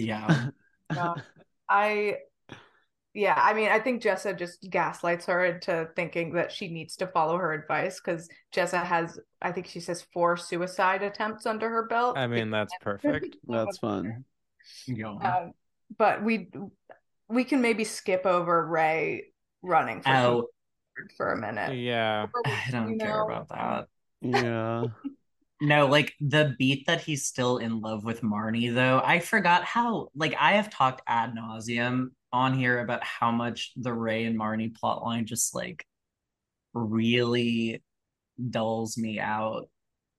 I mean, I think Jessa just gaslights her into thinking that she needs to follow her advice, because Jessa has, I think she says, 4 suicide attempts under her belt. I mean, that's perfect. That's fun. Yeah. But we can maybe skip over Ray running for a minute. Yeah. I don't care about that. Yeah. No, like the beat that he's still in love with Marnie, though, I forgot how, like, I have talked ad nauseum on here about how much the Ray and Marnie plotline just like really dulls me out.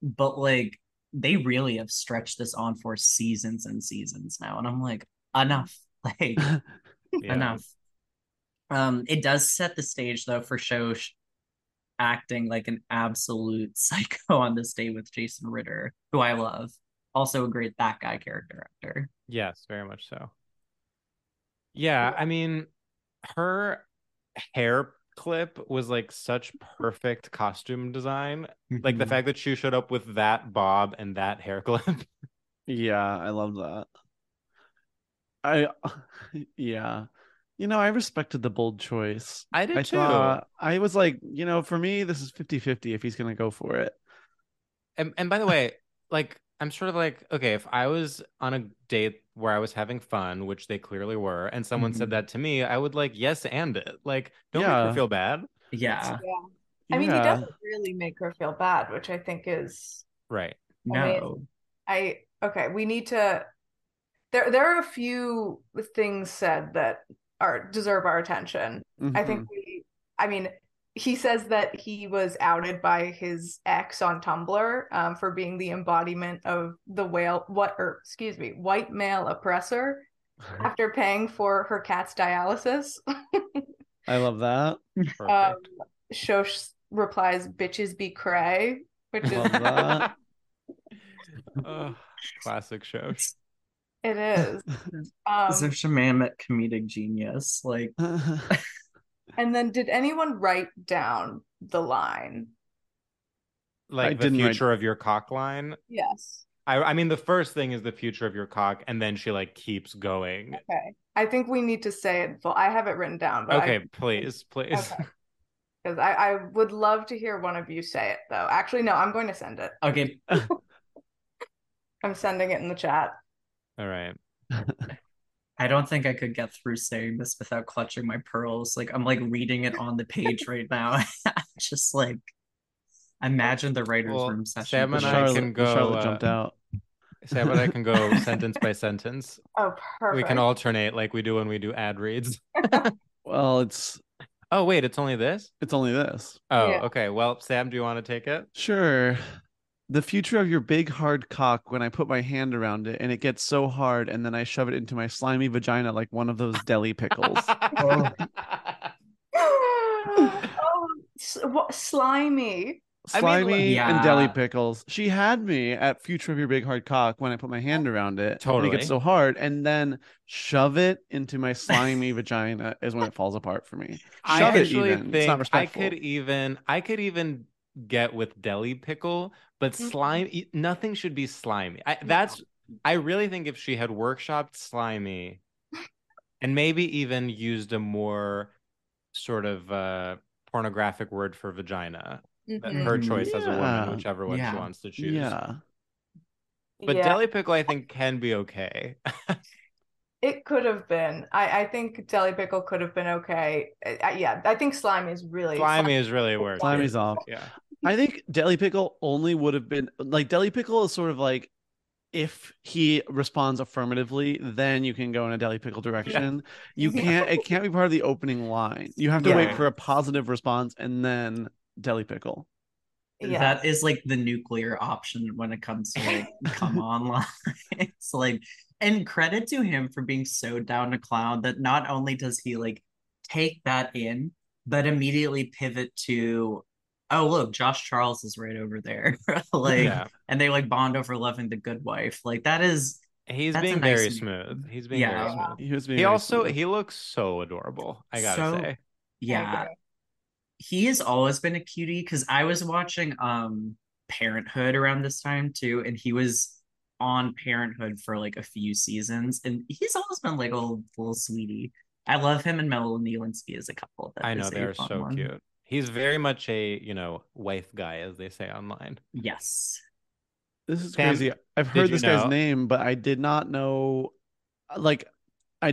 But like, they really have stretched this on for seasons and seasons now. And I'm like, enough, like, enough. It does set the stage, though, for Shosh acting like an absolute psycho on this day with Jason Ritter, who I love. Also a great that guy character actor. Yes, very much so. Yeah, I mean, her hair clip was like such perfect costume design. Like the fact that she showed up with that bob and that hair clip. Yeah, I love that. You know, I respected the bold choice. I did too. I was like, you know, for me, this is 50-50 if he's going to go for it. And by the way, like, I'm sort of like, okay, if I was on a date where I was having fun, which they clearly were, and someone said that to me, I would like, yes, and it. Like, don't make her feel bad. I mean, he doesn't really make her feel bad, which I think is... Right. Okay, we need to... There are a few things said that... deserve our attention. I think he says that he was outed by his ex on Tumblr for being the embodiment of the white male oppressor after paying for her cat's dialysis. I love that. Shosh replies, bitches be cray, which is that. Classic Shosh. It is. It's a shamanic comedic genius. Like, and then did anyone write down the line? Like the future of your cock line? Yes. I mean, the first thing is the future of your cock, and then she like keeps going. Okay. I think we need to say it full. I have it written down. But please. Because I would love to hear one of you say it, though. Actually, no, I'm going to send it. Okay. I'm sending it in the chat. All right. I don't think I could get through saying this without clutching my pearls. Like, I'm like reading it on the page right now. Just like, imagine the writer's room session. Sam and I can go. Charlotte jumped out. Sam and I can go sentence by sentence. Oh, perfect. We can alternate like we do when we do ad reads. Well, it's only this? It's only this. Oh, yeah. Okay. Well, Sam, do you want to take it? Sure. The future of your big hard cock when I put my hand around it and it gets so hard and then I shove it into my slimy vagina like one of those deli pickles. Slimy. Slimy and deli pickles. She had me at future of your big hard cock when I put my hand around it. Totally. And it gets so hard and then shove it into my slimy vagina is when it falls apart for me. It's not respectful. I could even get with deli pickle, but slime, nothing should be slimy. I really think if she had workshopped slimy and maybe even used a more sort of pornographic word for vagina, her choice as a woman, whichever one she wants to choose. But deli pickle I think can be okay. It could have been. I think Deli Pickle could have been okay. I think Slimy is really worse. Slimy's off. Yeah. I think Deli Pickle only would have been like, Deli Pickle is sort of like, if he responds affirmatively, then you can go in a Deli Pickle direction. Yeah. You can't. It can't be part of the opening line. You have to wait for a positive response and then Deli Pickle. Yeah. That is like the nuclear option when it comes to like come on lines. It's like, and credit to him for being so down to clown that not only does he like take that in, but immediately pivot to, oh look, Josh Charles is right over there. Like, yeah. And they like bond over loving The Good Wife. Like that is, he's being very smooth. He looks so adorable. I gotta say, yeah. He has always been a cutie, because I was watching Parenthood around this time too, and he was on Parenthood for like a few seasons, and he's always been like a little sweetie. I love him and Melanie Linsky as a couple. I know, they're so cute. He's very much a, you know, wife guy, as they say online. Yes. This is crazy. I've heard this guy's name, but I did not know, like, I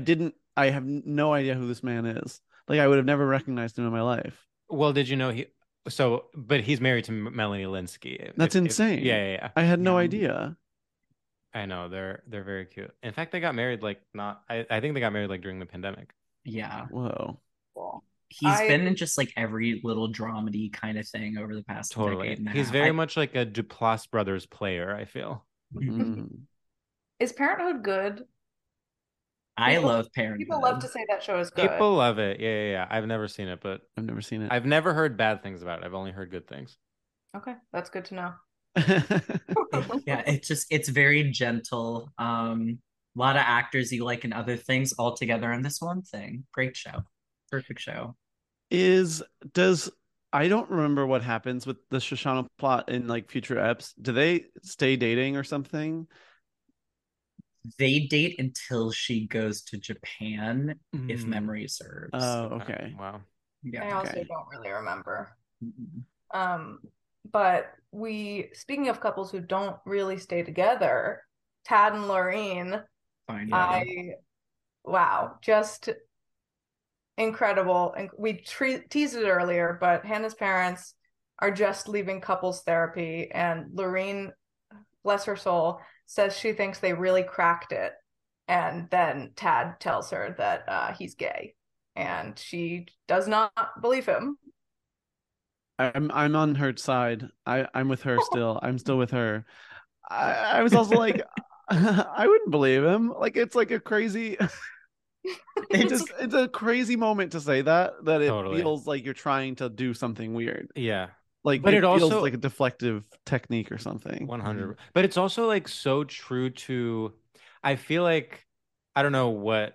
have no idea who this man is. Like, I would have never recognized him in my life. Well, did you know but he's married to Melanie Linsky. That's insane. Yeah. I had no idea. I know, they're very cute. In fact, they got married I think they got married during the pandemic. Yeah. Whoa. Well, he's been in just like every little dramedy kind of thing over the past decade. And he's very much like a Duplass Brothers player, I feel. Mm. Is Parenthood good? I love Parenthood. People love to say that show is good. People love it. Yeah. I've never seen it, but I've never heard bad things about it. I've only heard good things. Okay, that's good to know. Yeah, it's very gentle. A lot of actors you like in other things all together on this one thing. Great show. Perfect show. I don't remember what happens with the Shoshana plot in like future eps. Do they stay dating or something? They date until she goes to Japan, if memory serves. Oh, okay. Wow. Yeah. I also don't really remember. Mm-hmm. But speaking of couples who don't really stay together, Tad and Loreen. Just incredible. And we teased it earlier, but Hannah's parents are just leaving couples therapy, and Loreen, bless her soul, says she thinks they really cracked it, and then Tad tells her that he's gay, and she does not believe him. I'm on her side. I'm with her still. I'm still with her. I was also like, I wouldn't believe him. Like, it's like a crazy. It's a crazy moment to say that it feels like you're trying to do something weird. Yeah. Like, but it also feels like a deflective technique or something. 100%. But it's also like so true to, I feel like, I don't know what,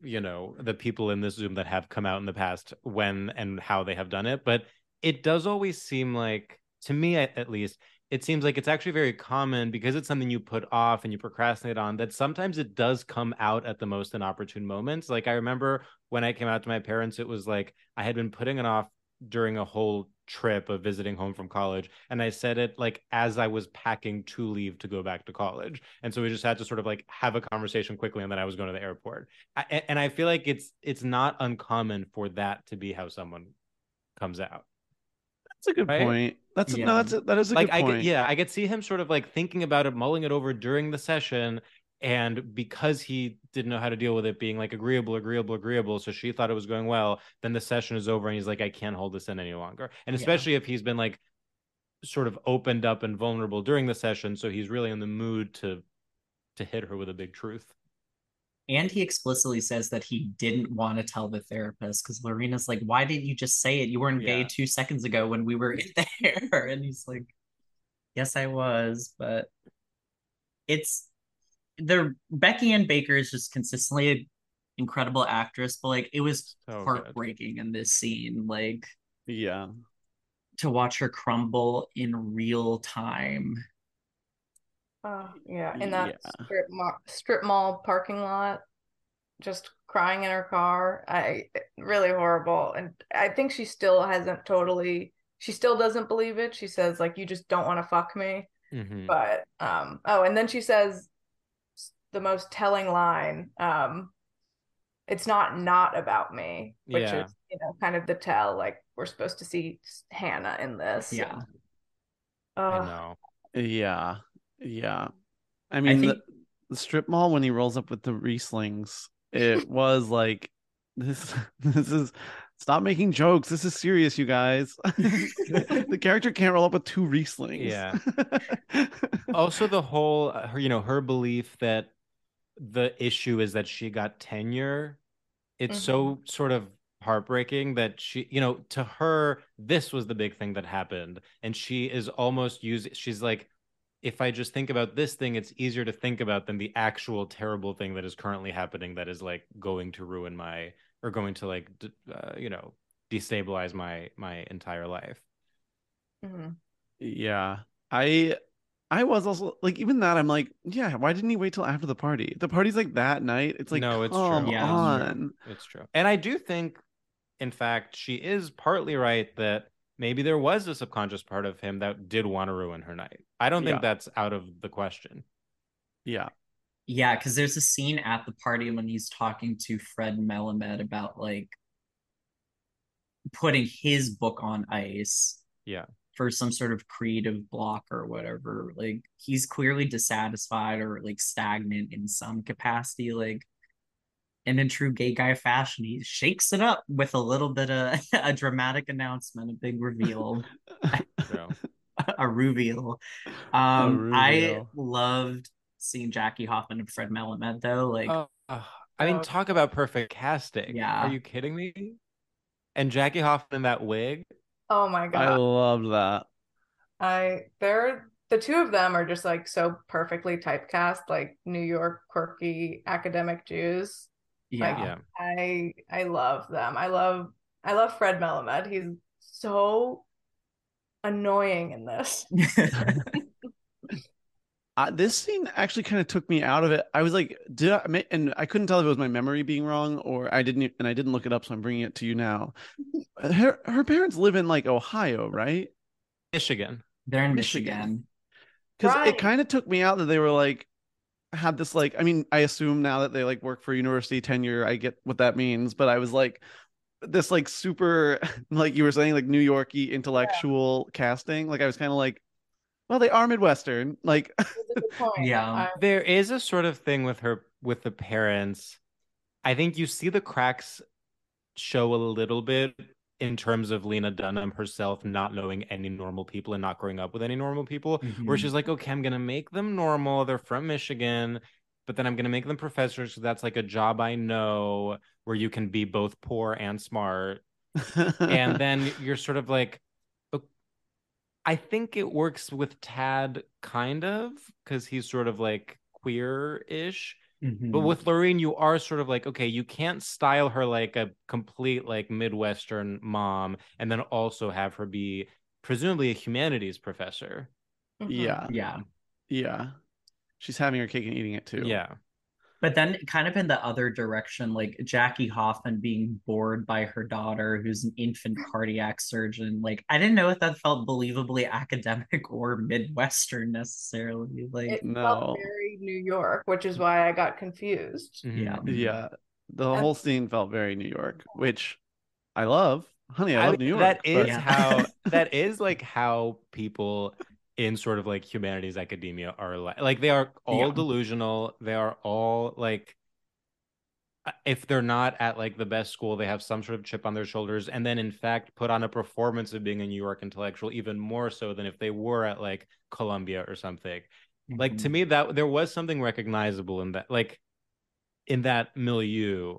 you know, the people in this Zoom that have come out in the past when and how they have done it. But it does always seem like, to me at least, it seems like it's actually very common, because it's something you put off and you procrastinate on, that sometimes it does come out at the most inopportune moments. Like, I remember when I came out to my parents, it was like I had been putting it off during a whole trip of visiting home from college, and I said it like as I was packing to leave to go back to college, and so we just had to sort of like have a conversation quickly, and then I was going to the airport, and I feel like it's not uncommon for that to be how someone comes out. That's a good point. That is a good point. I could see him sort of like thinking about it, mulling it over during the session, and because he didn't know how to deal with it being like agreeable, so she thought it was going well, then the session is over and he's like, I can't hold this in any longer. And especially if he's been like sort of opened up and vulnerable during the session, so he's really in the mood to hit her with a big truth. And he explicitly says that he didn't want to tell the therapist, because Lorena's like, why didn't you just say it? You weren't gay 2 seconds ago when we were in there. And he's like, yes, I was. But it's the Becky Ann Baker is just consistently an incredible actress, but like it was heartbreaking in this scene, like to watch her crumble in real time. Strip mall parking lot, just crying in her car. Really horrible. And I think she still hasn't totally. She still doesn't believe it. She says like, you just don't want to fuck me. Mm-hmm. But and then she says. the most telling line. It's not about me, which is, you know, kind of the tell, like we're supposed to see Hannah in this. Yeah. I know. Yeah. Yeah. I mean, I think... the strip mall, when he rolls up with the Rieslings, it was like, this is, stop making jokes. This is serious, you guys. The character can't roll up with two Rieslings. Yeah. Also, the whole, you know, her belief that the issue is that she got tenure. It's so sort of heartbreaking that she, you know, to her, this was the big thing that happened. And she is almost she's like, if I just think about this thing, it's easier to think about than the actual terrible thing that is currently happening that is like going to ruin my, or going to like, you know, destabilize my entire life. Mm-hmm. Yeah. I was also like, even that, I'm like, yeah, why didn't he wait till after the party? The party's like that night. It's like, no, it's true. It's true. And I do think, in fact, she is partly right that maybe there was a subconscious part of him that did want to ruin her night. I don't think that's out of the question. Yeah. Yeah, because there's a scene at the party when he's talking to Fred Melamed about like putting his book on ice. Yeah. For some sort of creative block or whatever. Like, he's clearly dissatisfied or like stagnant in some capacity. Like, and in true gay guy fashion, he shakes it up with a little bit of a dramatic announcement, a big reveal. A reveal. I loved seeing Jackie Hoffman and Fred Melamed, though. Like, I mean, talk about perfect casting. Yeah. Are you kidding me? And Jackie Hoffman in that wig. Oh my god, I love that. The two of them are just like so perfectly typecast, like New York quirky academic Jews. Yeah, like, yeah. I love them. I love Fred Melamed. He's so annoying in this. This scene actually kind of took me out of it. I was like, and I couldn't tell if it was my memory being wrong or I didn't look it up, so I'm bringing it to you now. Her parents live in like Ohio, right? Michigan. They're in Michigan. Because it kind of took me out that they were like, had this like, I mean, I assume now that they like work for university tenure, I get what that means, but I was like, this like super, like you were saying, like New York-y intellectual casting. Like I was kind of like, well, they are Midwestern, like yeah. There is a sort of thing with the parents. I think you see the cracks show a little bit in terms of Lena Dunham herself not knowing any normal people and not growing up with any normal people, where she's like, okay, I'm gonna make them normal, they're from Michigan, but then I'm gonna make them professors, so that's like a job I know where you can be both poor and smart. And then you're sort of like, I think it works with Tad kind of because he's sort of like queer-ish. But with Loreen, you are sort of like, okay, you can't style her like a complete like Midwestern mom and then also have her be presumably a humanities professor. Yeah. Yeah. Yeah. She's having her cake and eating it too. Yeah. But then kind of in the other direction, like Jackie Hoffman being bored by her daughter, who's an infant cardiac surgeon. Like, I didn't know if that felt believably academic or Midwestern necessarily. Like, it felt very New York, which is why I got confused. Yeah. Yeah. The whole scene felt very New York, which I love. Honey, I love New York. That is like how people in sort of like humanities academia are like they are all delusional. They are all like, if they're not at like the best school, they have some sort of chip on their shoulders, and then in fact put on a performance of being a New York intellectual, even more so than if they were at like Columbia or something. Like, to me, that there was something recognizable in that, like in that milieu.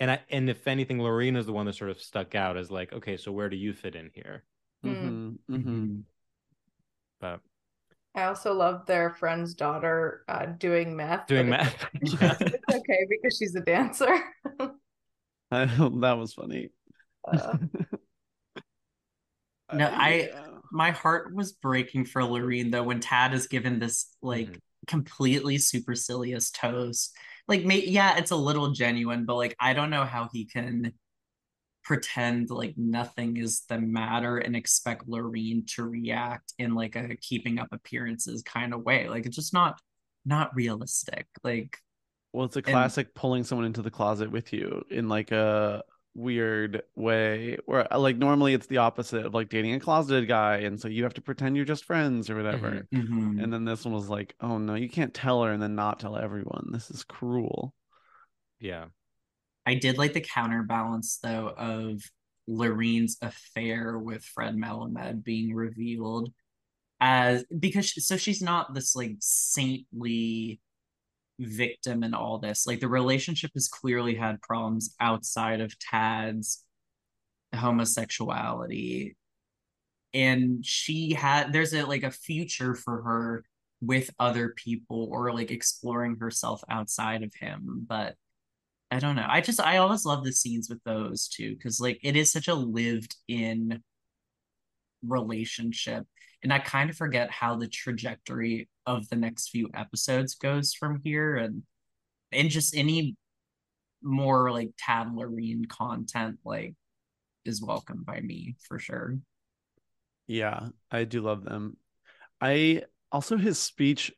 And if anything, Loreen is the one that sort of stuck out as like, okay, so where do you fit in here? But I also love their friend's daughter doing math. It's okay because she's a dancer. I know, that was funny. My heart was breaking for Loreen though when Tad is given this like completely supercilious toast. Like, it's a little genuine, but like I don't know how he can pretend like nothing is the matter and expect Loreen to react in like a keeping up appearances kind of way. Like, it's just not realistic. Like, Well, it's a classic pulling someone into the closet with you in like a weird way where like normally it's the opposite of like dating a closeted guy and so you have to pretend you're just friends or whatever. Mm-hmm. And then this one was like, oh no, you can't tell her and then not tell everyone. This is cruel. Yeah. I did like the counterbalance though of Loreen's affair with Fred Melamed being revealed as because she's not this like saintly victim in all this. Like the relationship has clearly had problems outside of Tad's homosexuality, and there's a future for her with other people or like exploring herself outside of him. But I don't know. I always love the scenes with those two because like it is such a lived in relationship. And I kind of forget how the trajectory of the next few episodes goes from here and just any more like Tad Loreen content like is welcomed by me for sure. Yeah, I do love them. I also his speech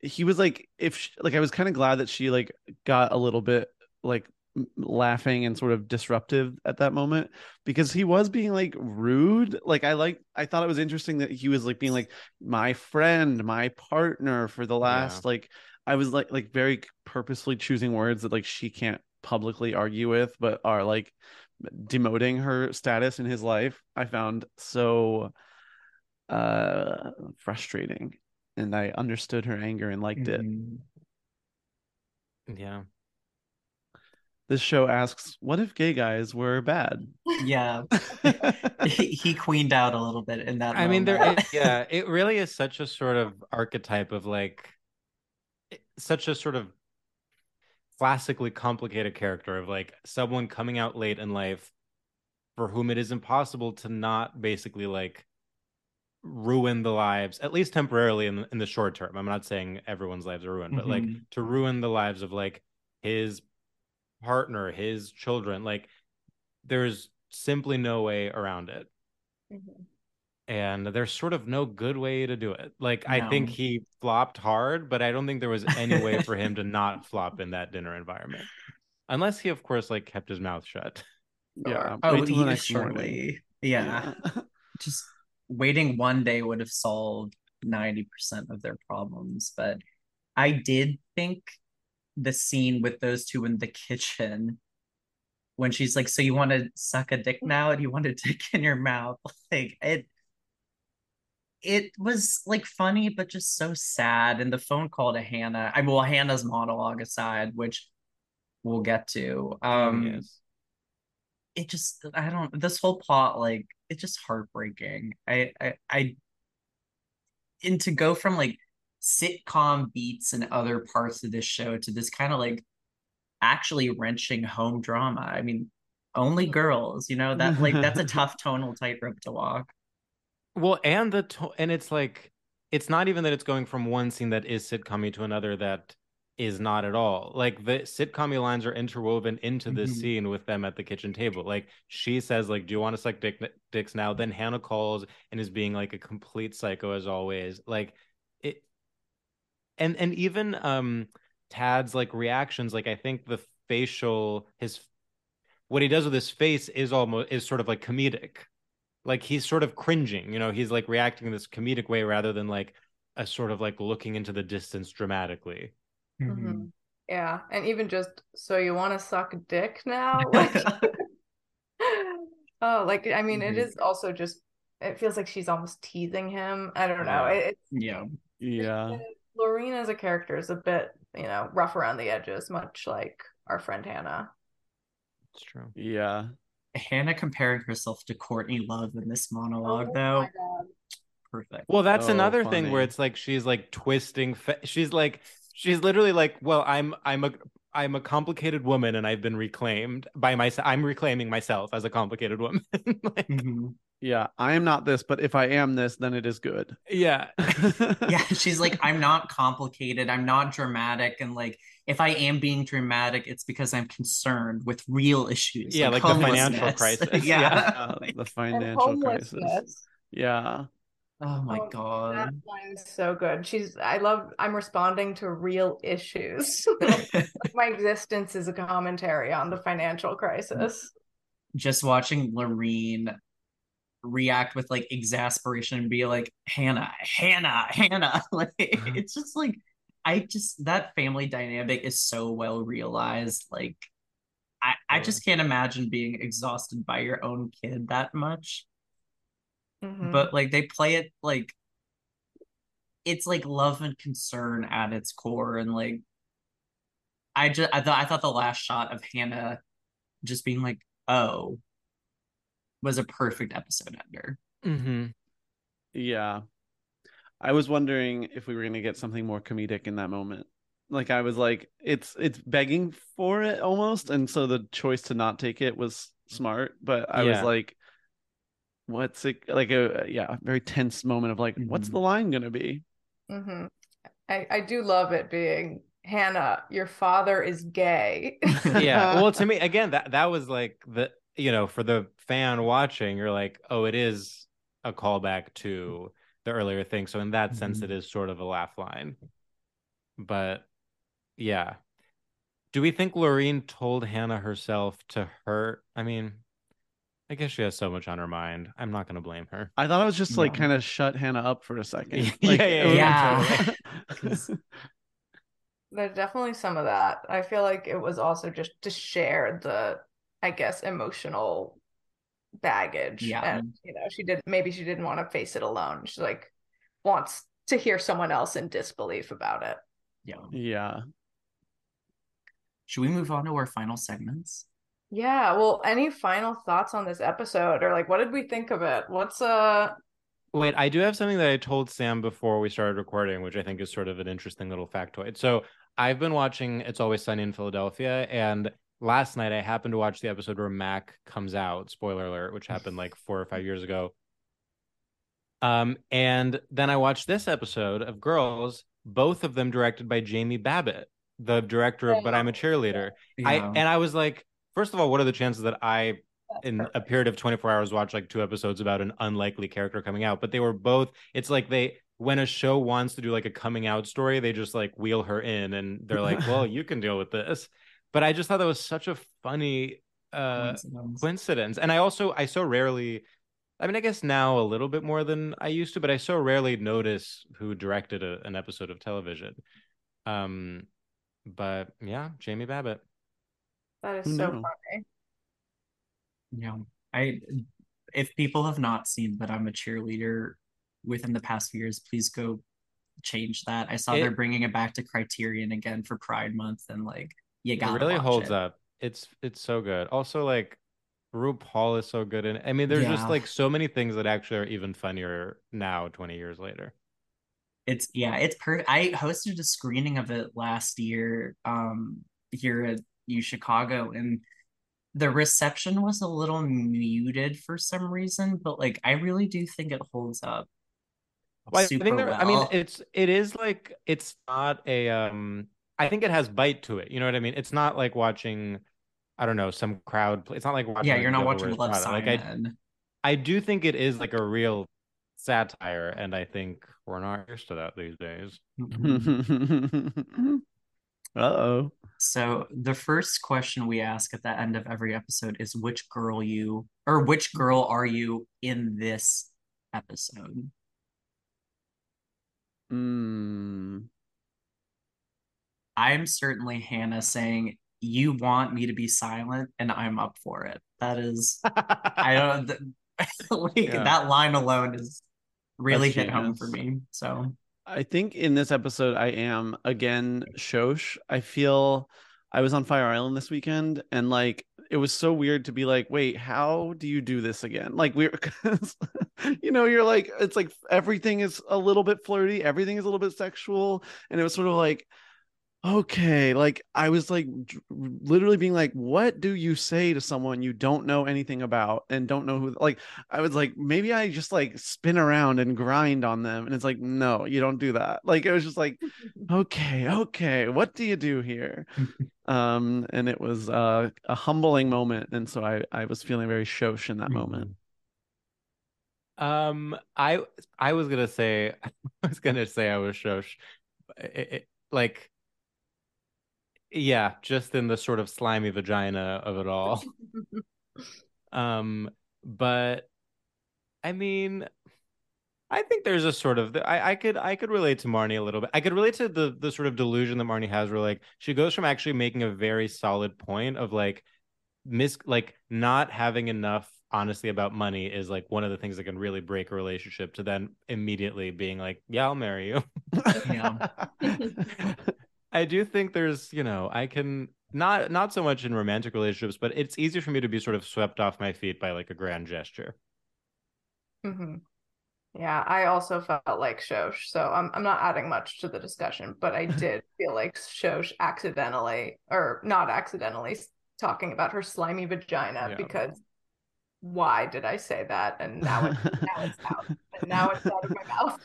he was like I was kind of glad that she like got a little bit like laughing and sort of disruptive at that moment because he was being like rude. Like I thought it was interesting that he was like being like my friend, my partner for the last like I was like very purposefully choosing words that like she can't publicly argue with but are like demoting her status in his life. I found so frustrating and I understood her anger and liked it. Yeah. This show asks, what if gay guys were bad? Yeah. He queened out a little bit in that moment. I mean, it really is such a sort of archetype of like, such a sort of classically complicated character of like someone coming out late in life for whom it is impossible to not basically like ruin the lives, at least temporarily in the short term. I'm not saying everyone's lives are ruined, but like to ruin the lives of like his partner, his children, like there's simply no way around it. And there's sort of no good way to do it. Like no. I think he flopped hard, but I don't think there was any way for him to not flop in that dinner environment, unless he of course like kept his mouth shut. Just waiting one day would have solved 90% of their problems. But I did think the scene with those two in the kitchen when she's like, so you want to suck a dick now and you want a dick in your mouth, like it was like funny but just so sad. And the phone call to Hannah, Hannah's monologue aside, which we'll get to, this whole plot, like it's just heartbreaking. I and to go from like sitcom beats and other parts of this show to this kind of like actually wrenching home drama. I mean, only Girls, you know, that like that's a tough tonal tightrope to walk. Well, and and it's like it's not even that it's going from one scene that is sitcom-y to another that is not at all. Like the sitcom-y lines are interwoven into this scene with them at the kitchen table. Like she says, like, do you want to suck dicks now? Then Hannah calls and is being like a complete psycho as always. Like it. And even Tad's like reactions, like I think the facial, what he does with his face is sort of like comedic. Like he's sort of cringing, you know, he's like reacting in this comedic way rather than like a sort of like looking into the distance dramatically. Mm-hmm. Yeah. And even just, so you want to suck a dick now? Like, it is also just, it feels like she's almost teasing him. I don't know. Loreen as a character is a bit, you know, rough around the edges, much like our friend Hannah. It's true. Yeah. Hannah comparing herself to Courtney Love in this monologue, though. My God. Perfect. Well, that's another funny thing where it's like she's like twisting. She's literally like, well, I'm a complicated woman, and I've been reclaimed by myself. I'm reclaiming myself as a complicated woman. Yeah, I am not this, but if I am this, then it is good. Yeah. Yeah, she's like, I'm not complicated, I'm not dramatic, and like, if I am being dramatic, it's because I'm concerned with real issues. Yeah, like the financial crisis. Yeah. The financial crisis. Yeah. Oh my God. That line is so good. I'm responding to real issues. My existence is a commentary on the financial crisis. Just watching Loreen react with like exasperation and be like, Hannah. Like, it's just like, that family dynamic is so well realized. Like, I just can't imagine being exhausted by your own kid that much. Mm-hmm. But like they play it like it's like love and concern at its core, and like I thought the last shot of Hannah just being like, oh, was a perfect episode ender. Mm-hmm. Yeah, I was wondering if we were gonna get something more comedic in that moment. Like I was like, it's begging for it almost, and so the choice to not take it was smart. But I was like, what's it like? A very tense moment of like, mm-hmm. what's the line gonna be? Mm-hmm. I do love it being Hannah, your father is gay. Yeah, well, to me again, that was like the, you know, for the fan watching, you're like, oh, it is a callback to the earlier thing. So in that mm-hmm. sense, it is sort of a laugh line. But yeah, do we think Loreen told Hannah herself to hurt? I mean, I guess she has so much on her mind. I'm not going to blame her. I thought it was just like kind of shut Hannah up for a second. Like, yeah. There's definitely some of that. I feel like it was also just to share the, I guess, emotional baggage. Yeah. And, you know, she didn't want to face it alone. She like wants to hear someone else in disbelief about it. Yeah. Yeah. Should we move on to our final segments? Yeah, well, any final thoughts on this episode, or like, what did we think of it? Wait, I do have something that I told Sam before we started recording, which I think is sort of an interesting little factoid. So I've been watching It's Always Sunny in Philadelphia, and last night I happened to watch the episode where Mac comes out, spoiler alert, which happened like 4 or 5 years ago. And then I watched this episode of Girls, both of them directed by Jamie Babbitt, the director of But I'm a Cheerleader. Yeah. And I was like, first of all, what are the chances that I, in a period of 24 hours, watch like two episodes about an unlikely character coming out? But they were both, it's like when a show wants to do like a coming out story, they just like wheel her in and they're like, well, you can deal with this. But I just thought that was such a funny coincidence. And I so rarely, I mean, I guess now a little bit more than I used to, but I so rarely notice who directed an episode of television. But yeah, Jamie Babbitt. That is so funny. Yeah. If people have not seen But I'm a Cheerleader within the past few years, please go change that. I saw they're bringing it back to Criterion again for Pride Month, and like, you gotta watch it. It really holds up. It's so good. Also, like, RuPaul is so good in it. I mean, there's just like so many things that actually are even funnier now, 20 years later. It's perfect. I hosted a screening of it last year here at Chicago, and the reception was a little muted for some reason, but like I really do think it holds up. I mean, it is like, it's not a I think it has bite to it, you know what I mean? It's not like watching, I don't know, some crowd play. It's not like watching you're not watching Love, Simon. Like I do think it is like a real satire, and I think we're not used to that these days. Uh-oh. So the first question we ask at the end of every episode is which girl are you in this episode? I'm certainly Hannah saying, you want me to be silent and I'm up for it. That is, that line alone is really hit home for me. So I think in this episode, I am, again, Shosh. I feel I was on Fire Island this weekend, and like, it was so weird to be like, wait, how do you do this again? Like, because, you know, you're like, it's like everything is a little bit flirty, everything is a little bit sexual. And it was sort of like, okay, like I was like literally being like, what do you say to someone you don't know anything about and don't know who? Like, I was like, maybe I just like spin around and grind on them, and it's like, no, you don't do that. Like, it was just like, okay, what do you do here? And it was a humbling moment, and so I was feeling very Shosh in that moment. I was gonna say I was Shosh. Like, yeah, just in the sort of slimy vagina of it all. But I mean, I think there's a sort of I could relate to Marnie a little bit. I could relate to the sort of delusion that Marnie has, where like she goes from actually making a very solid point of like not having enough honestly about money is like one of the things that can really break a relationship, to then immediately being like, yeah, I'll marry you. Yeah. I do think there's, you know, I can not so much in romantic relationships, but it's easier for me to be sort of swept off my feet by like a grand gesture. Mm-hmm. Yeah, I also felt like Shosh, so I'm not adding much to the discussion, but I did feel like Shosh accidentally, or not accidentally, talking about her slimy vagina, yeah. Because why did I say that? And now it's out of my mouth.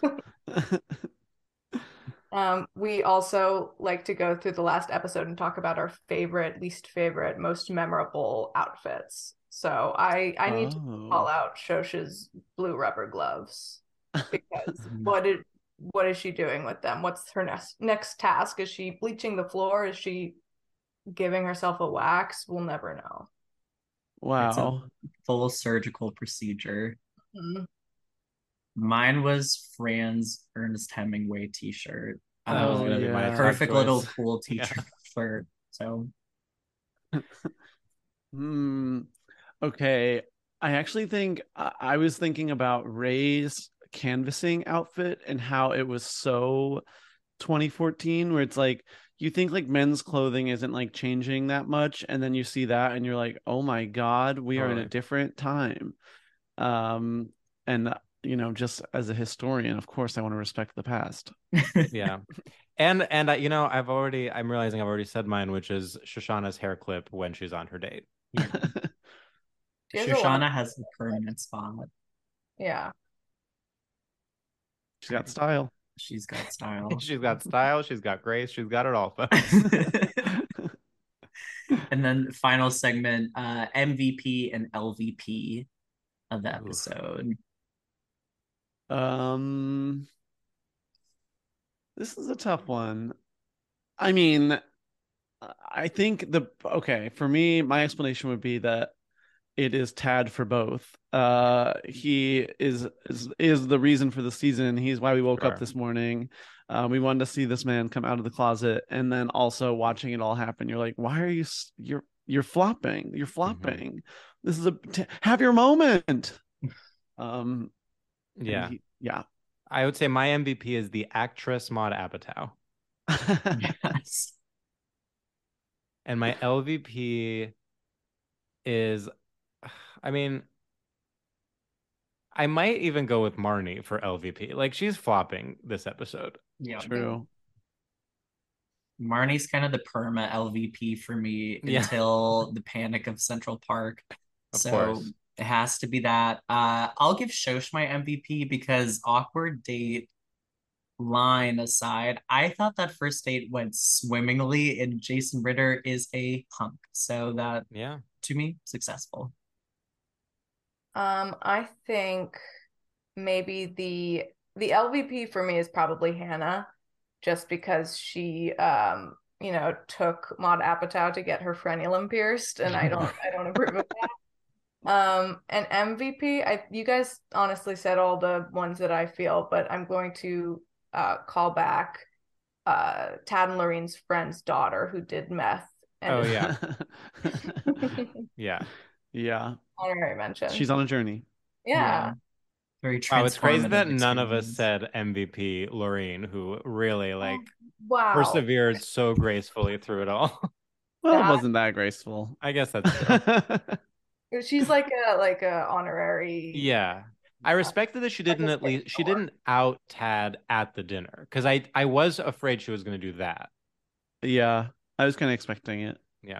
We also like to go through the last episode and talk about our favorite, least favorite, most memorable outfits. So I need to call out Shosh's blue rubber gloves, because what is she doing with them? What's her next task? Is she bleaching the floor? Is she giving herself a wax? We'll never know. Wow. It's a full surgical procedure. Mm-hmm. Mine was Fran's Ernest Hemingway t-shirt. That was going to be my perfect little cool t-shirt for, so. Okay, I actually think I was thinking about Ray's canvassing outfit and how it was so 2014, where it's like, you think like men's clothing isn't like changing that much, and then you see that and you're like, oh my God, we are in a different time. And you know, just as a historian, of course I want to respect the past. Yeah. And you know, I'm realizing I've already said mine, which is Shoshana's hair clip when she's on her date. Shoshana has a permanent spot. Yeah. She's got style. She's got style. She's got style. She's got grace. She's got it all, folks. And then the final segment, MVP and LVP of the episode. This is a tough one. I mean, I think for me, my explanation would be that it is Tad for both. He is the reason for the season. He's why we woke up this morning. We wanted to see this man come out of the closet, and then also watching it all happen, you're like, why are you? You're flopping. You're flopping. Mm-hmm. This is have your moment. Yeah, yeah. I would say my MVP is the actress Maude Apatow. Yes. And my LVP is, I mean, I might even go with Marnie for LVP. Like, she's flopping this episode. Yeah, true. Marnie's kind of the perma LVP for me until the panic of Central Park. Of course. It has to be that. I'll give Shosh my MVP because, awkward date line aside, I thought that first date went swimmingly, and Jason Ritter is a hunk. So that, to me, successful. I think maybe the LVP for me is probably Hannah, just because she took Maude Apatow to get her frenulum pierced, and I don't approve of that. And MVP, you guys honestly said all the ones that I feel, but I'm going to call back Tad and Loreen's friend's daughter who did meth. And yeah. Honorary mention. She's on a journey. Yeah. Very transformative. It's crazy that none of us said MVP Loreen, who really persevered so gracefully through it all. Well, it wasn't that graceful. I guess that's true. She's like a honorary. Yeah, I respected that she didn't didn't out Tad at the dinner, because I was afraid she was going to do that. Yeah, I was kind of expecting it. Yeah,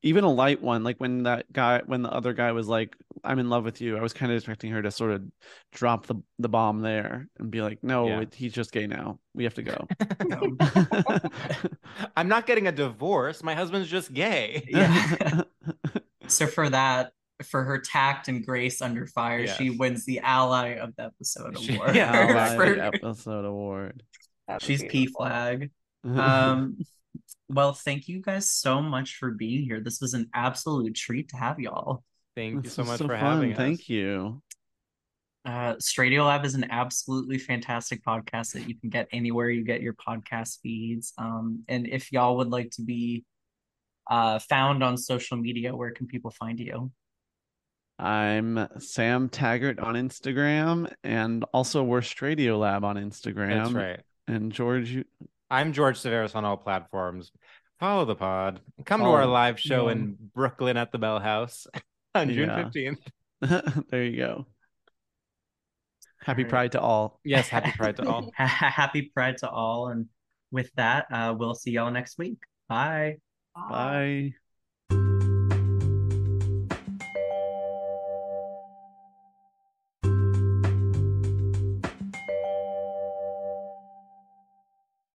even a light one, like when the other guy was like, "I'm in love with you," I was kind of expecting her to sort of drop the bomb there and be like, "No, he's just gay now. We have to go." I'm not getting a divorce. My husband's just gay. Yeah. So for that. for her tact and grace under fire. Yes. She wins the Ally of the Episode Award. Yeah, for... Episode Award. She's P flag. Well, thank you guys so much for being here. This was an absolute treat to have y'all. Thank you so much for having us. Thank you. StraightioLab is an absolutely fantastic podcast that you can get anywhere you get your podcast feeds. And if y'all would like to be found on social media, where can people find you? I'm Sam Taggart on Instagram, and also we're StraightioLab on Instagram. That's right. And I'm George Civeris on all platforms. Follow the pod. Come to our live show in Brooklyn at the Bell House on June 15th. There you go. Happy Pride to all. Yes, happy Pride to all. Happy Pride to all. And with that, we'll see y'all next week. Bye. Bye. Bye.